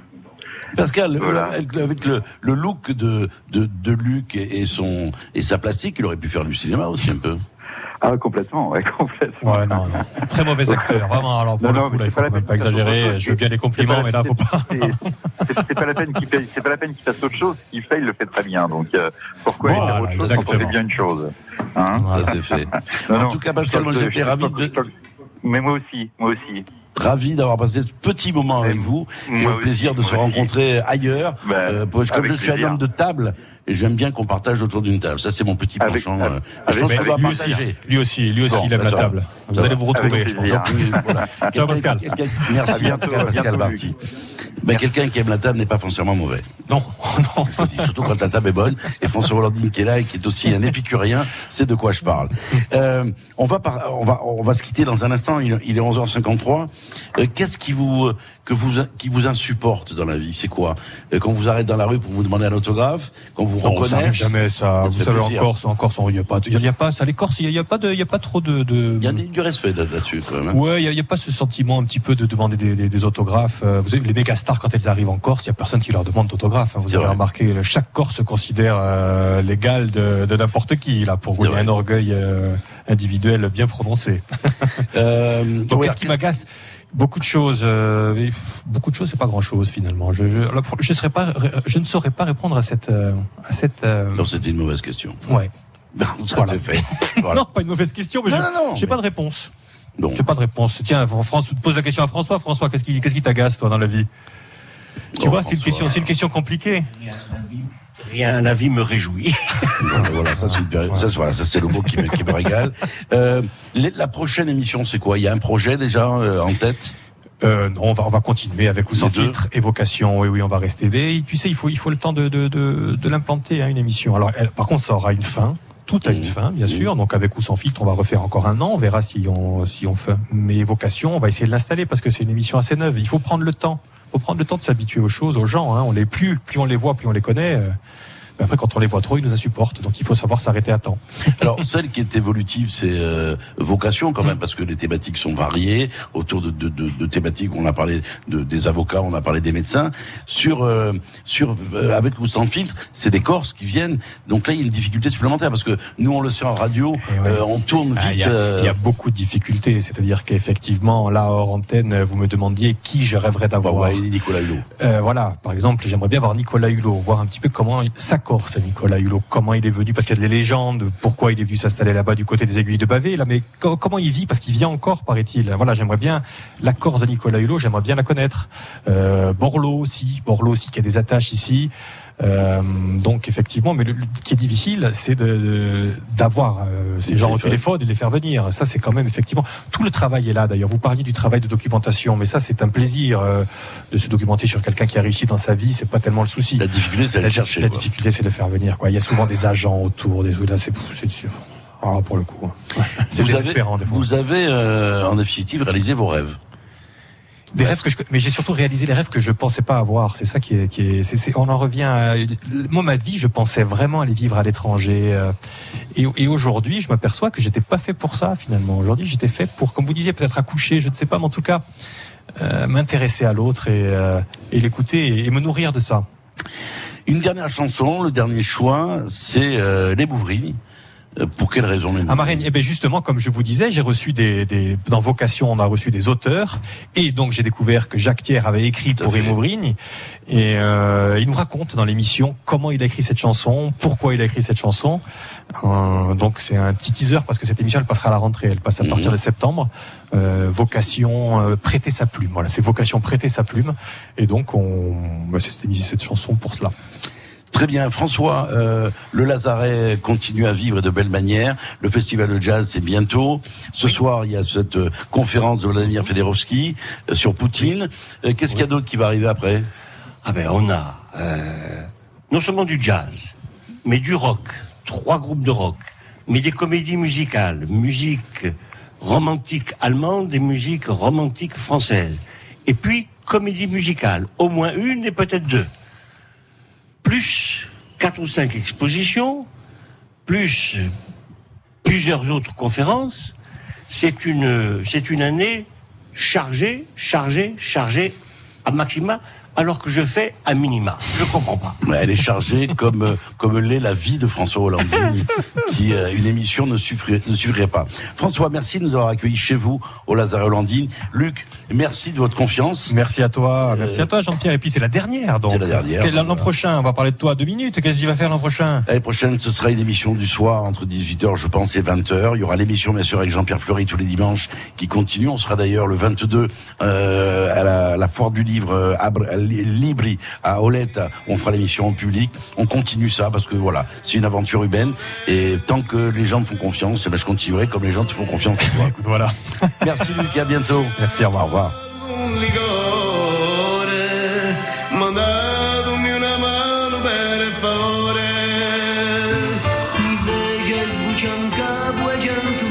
Pascal, voilà. le, avec le, le look de, de, de Luc et, son, et sa plastique, il aurait pu faire du cinéma aussi un peu. Ah, complètement, ouais, complètement. Ouais, non, non. Très mauvais acteur, vraiment. Alors, pour non, le non, coup, là, il faut même pas exagérer. Je veux bien les compliments, mais là, faut pas. C'est, c'est, c'est pas la peine qu'il paye, c'est pas la peine qu'il fasse autre chose. S'il fait, il le fait très bien. Donc, euh, pourquoi voilà, faire autre chose exactement. Quand on fait bien une chose, hein. Ça, c'est fait. non, en non, tout cas, Pascal, moi, j'étais ravi de. Mais moi aussi, moi aussi. Ravi d'avoir passé ce petit moment avec vous et au plaisir de se rencontrer ailleurs. Ben, euh, comme je suis plaisir. un homme de table, et j'aime bien qu'on partage autour d'une table. Ça, c'est mon petit penchant. Euh, je pense qu'on doit partager. Lui aussi, lui aussi, bon, il aime ben la va, table. Vous allez vous retrouver, je pense. Voilà. Ciao, Pascal. Quelqu'un, merci, à bientôt, Pascal, Pascal Barty. Ben, quelqu'un qui aime la table n'est pas foncièrement mauvais. Non, non. Je le dis, surtout quand la table est bonne. Et François Ollandini qui est là et qui est aussi un épicurien, c'est de quoi je parle. Euh, on va par, on va, on va se quitter dans un instant. Il, il est onze heures cinquante-trois. Euh, qu'est-ce qui vous, que vous, qui vous insupporte dans la vie? C'est quoi? Euh, quand on vous arrête dans la rue pour vous demander un autographe, quand vous non, reconnaissez. Ça n'arrive jamais, ça. Vous savez, en Corse, en Corse, il n'y a pas, il n'y a pas, ça, les Corses, il n'y a pas de, il n'y a pas trop de, de... Il y a du respect là-dessus, quand même. Ouais, il n'y a, il n'y a pas ce sentiment un petit peu de demander des, des, des autographes. Vous savez, les méga stars, quand elles arrivent en Corse, il n'y a personne qui leur demande d'autographe. Vous c'est avez vrai. remarqué, chaque Corse se considère, euh, l'égal de, de n'importe qui, là, pour vous. Il y a un orgueil, euh, individuel bien prononcé. Euh, donc, ouais, qu'est-ce qui m'agace? Beaucoup de choses, euh, beaucoup de choses, c'est pas grand-chose finalement. Je, je, je serais pas, je ne saurais pas répondre à cette, à cette. Euh... Non, c'était une mauvaise question. Ouais. Non, ça voilà. c'est fait. Voilà. Non, pas une mauvaise question, mais non, je, non, non, j'ai mais... pas de réponse. Non. J'ai pas de réponse. Tiens, France, pose la question à François. François, qu'est-ce qui, qu'est-ce qui t'agace toi dans la vie? Tu oh, vois, François, c'est une question, c'est une question compliquée. Rien, la vie me réjouit. Voilà, voilà, ça c'est, ça, voilà, ça c'est le mot qui me, qui me régale. Euh, la prochaine émission, c'est quoi ? Il y a un projet déjà euh, en tête ? Euh, non, on va on va continuer avec ou sans filtre et Vocation. Oui, oui, on va rester. Et tu sais, il faut il faut le temps de de de, de l'implanter, hein, une émission. Alors, elle, par contre, ça aura une fin. Tout a une fin, bien sûr. Donc, avec ou sans filtre, on va refaire encore un an. On verra si on si on fait. Mais Vocation, on va essayer de l'installer parce que c'est une émission assez neuve. Il faut prendre le temps. Il faut prendre le temps de s'habituer aux choses, aux gens. Hein. On les plus plus on les voit, plus on les connaît. Après, quand on les voit trop, ils nous insupportent. Donc, il faut savoir s'arrêter à temps. Alors, celle qui est évolutive, c'est euh, Vocation quand même, mmh. parce que les thématiques sont variées. Autour de, de, de, de thématiques, on a parlé de, des avocats, on a parlé des médecins. Sur, euh, sur euh, avec ou sans filtre, c'est des Corses qui viennent. Donc là, il y a une difficulté supplémentaire parce que nous, on le sait en radio, ouais. euh, on tourne vite. Ah, il y a, euh... il y a beaucoup de difficultés. C'est-à-dire qu'effectivement, là, hors antenne, vous me demandiez qui je rêverais d'avoir. Bah ouais, Nicolas Hulot. Euh, voilà, par exemple, j'aimerais bien avoir Nicolas Hulot, voir un petit peu comment ça Corse, Nicolas Hulot, comment il est venu, parce qu'il y a des légendes, pourquoi il est venu s'installer là-bas du côté des Aiguilles de Bavay, là, mais co- comment il vit, parce qu'il vient encore, paraît-il. Voilà, j'aimerais bien la Corse de Nicolas Hulot, j'aimerais bien la connaître. Euh, Borloo aussi, Borloo aussi qui a des attaches ici. Euh, donc effectivement, mais le, ce qui est difficile, c'est de, de, d'avoir euh, ces gens au téléphone et de les faire venir. Ça, c'est quand même effectivement tout le travail est là. D'ailleurs, vous parliez du travail de documentation, mais ça, c'est un plaisir euh, de se documenter sur quelqu'un qui a réussi dans sa vie. C'est pas tellement le souci. La difficulté, c'est de le chercher. La quoi. difficulté, c'est de le faire venir. Quoi. Il y a souvent des agents autour, des là, c'est, c'est sûr. Ah, pour le coup, ouais. c'est vous désespérant. Avez, des fois. Vous avez euh, en définitive réalisé vos rêves. Des rêves que je, mais j'ai surtout réalisé les rêves que je pensais pas avoir. C'est ça qui est, qui est, c'est, c'est, on en revient à, moi, ma vie, je pensais vraiment aller vivre à l'étranger. Euh, et, et aujourd'hui, je m'aperçois que j'étais pas fait pour ça, finalement. Aujourd'hui, j'étais fait pour, comme vous disiez, peut-être accoucher, je ne sais pas, mais en tout cas, euh, m'intéresser à l'autre et, euh, et l'écouter et, et me nourrir de ça. Une dernière chanson, le dernier choix, c'est, euh, Les Bouvries. Pour quelle raison? Ah, Marraine, eh ben justement, comme je vous disais, j'ai reçu des, des, dans Vocation, on a reçu des auteurs, et donc j'ai découvert que Jacques Thiers avait écrit pour Imovrine, et euh, il nous raconte dans l'émission comment il a écrit cette chanson, pourquoi il a écrit cette chanson. Euh, donc c'est un petit teaser parce que cette émission, elle passera à la rentrée, elle passe à partir mmh. de septembre. Euh, vocation, euh, prêter sa plume. Voilà, c'est Vocation, prêter sa plume, et donc on, bah, c'est cette, cette chanson pour cela. Très bien, François, euh, le Lazaret continue à vivre de belle manière. Le festival de jazz, c'est bientôt. Ce oui. soir, il y a cette euh, conférence de Vladimir Federovski euh, sur Poutine. Euh, qu'est-ce oui. qu'il y a d'autre qui va arriver après? Ah ben, on a euh, non seulement du jazz, mais du rock, trois groupes de rock, mais des comédies musicales, musique romantique allemande et musique romantique française. Et puis, comédie musicale, au moins une et peut-être deux. Plus quatre ou cinq expositions, plus plusieurs autres conférences. C'est une, c'est une année chargée, chargée, chargée à maxima, alors que je fais à minima. Je comprends pas. Elle est chargée comme, comme l'est la vie de François Ollandini, qui, euh, une émission ne suffirait, ne suffirait pas. François, merci de nous avoir accueillis chez vous, au Lazaret Ollandini. Luc, merci de votre confiance. Merci à toi, euh... merci à toi Jean-Pierre. Et puis c'est la dernière donc. C'est la dernière. L'an voilà. prochain, on va parler de toi deux minutes. Qu'est-ce qu'il va faire l'an prochain? L'année prochaine, ce sera une émission du soir entre dix-huit heures, je pense, et vingt heures. Il y aura l'émission bien sûr avec Jean-Pierre Fleury tous les dimanches qui continue. On sera d'ailleurs le vingt-deux euh, à la, la foire du livre à, à Libri à Olette. On fera l'émission en public. On continue ça parce que voilà, c'est une aventure urbaine et tant que les gens me font confiance, eh ben, je continuerai comme les gens te font confiance. Toi. Écoute, voilà. Merci Luc, et à bientôt. Merci, au revoir. Mandatemi una mano per favore, voglio sbucciare un capo a gianto.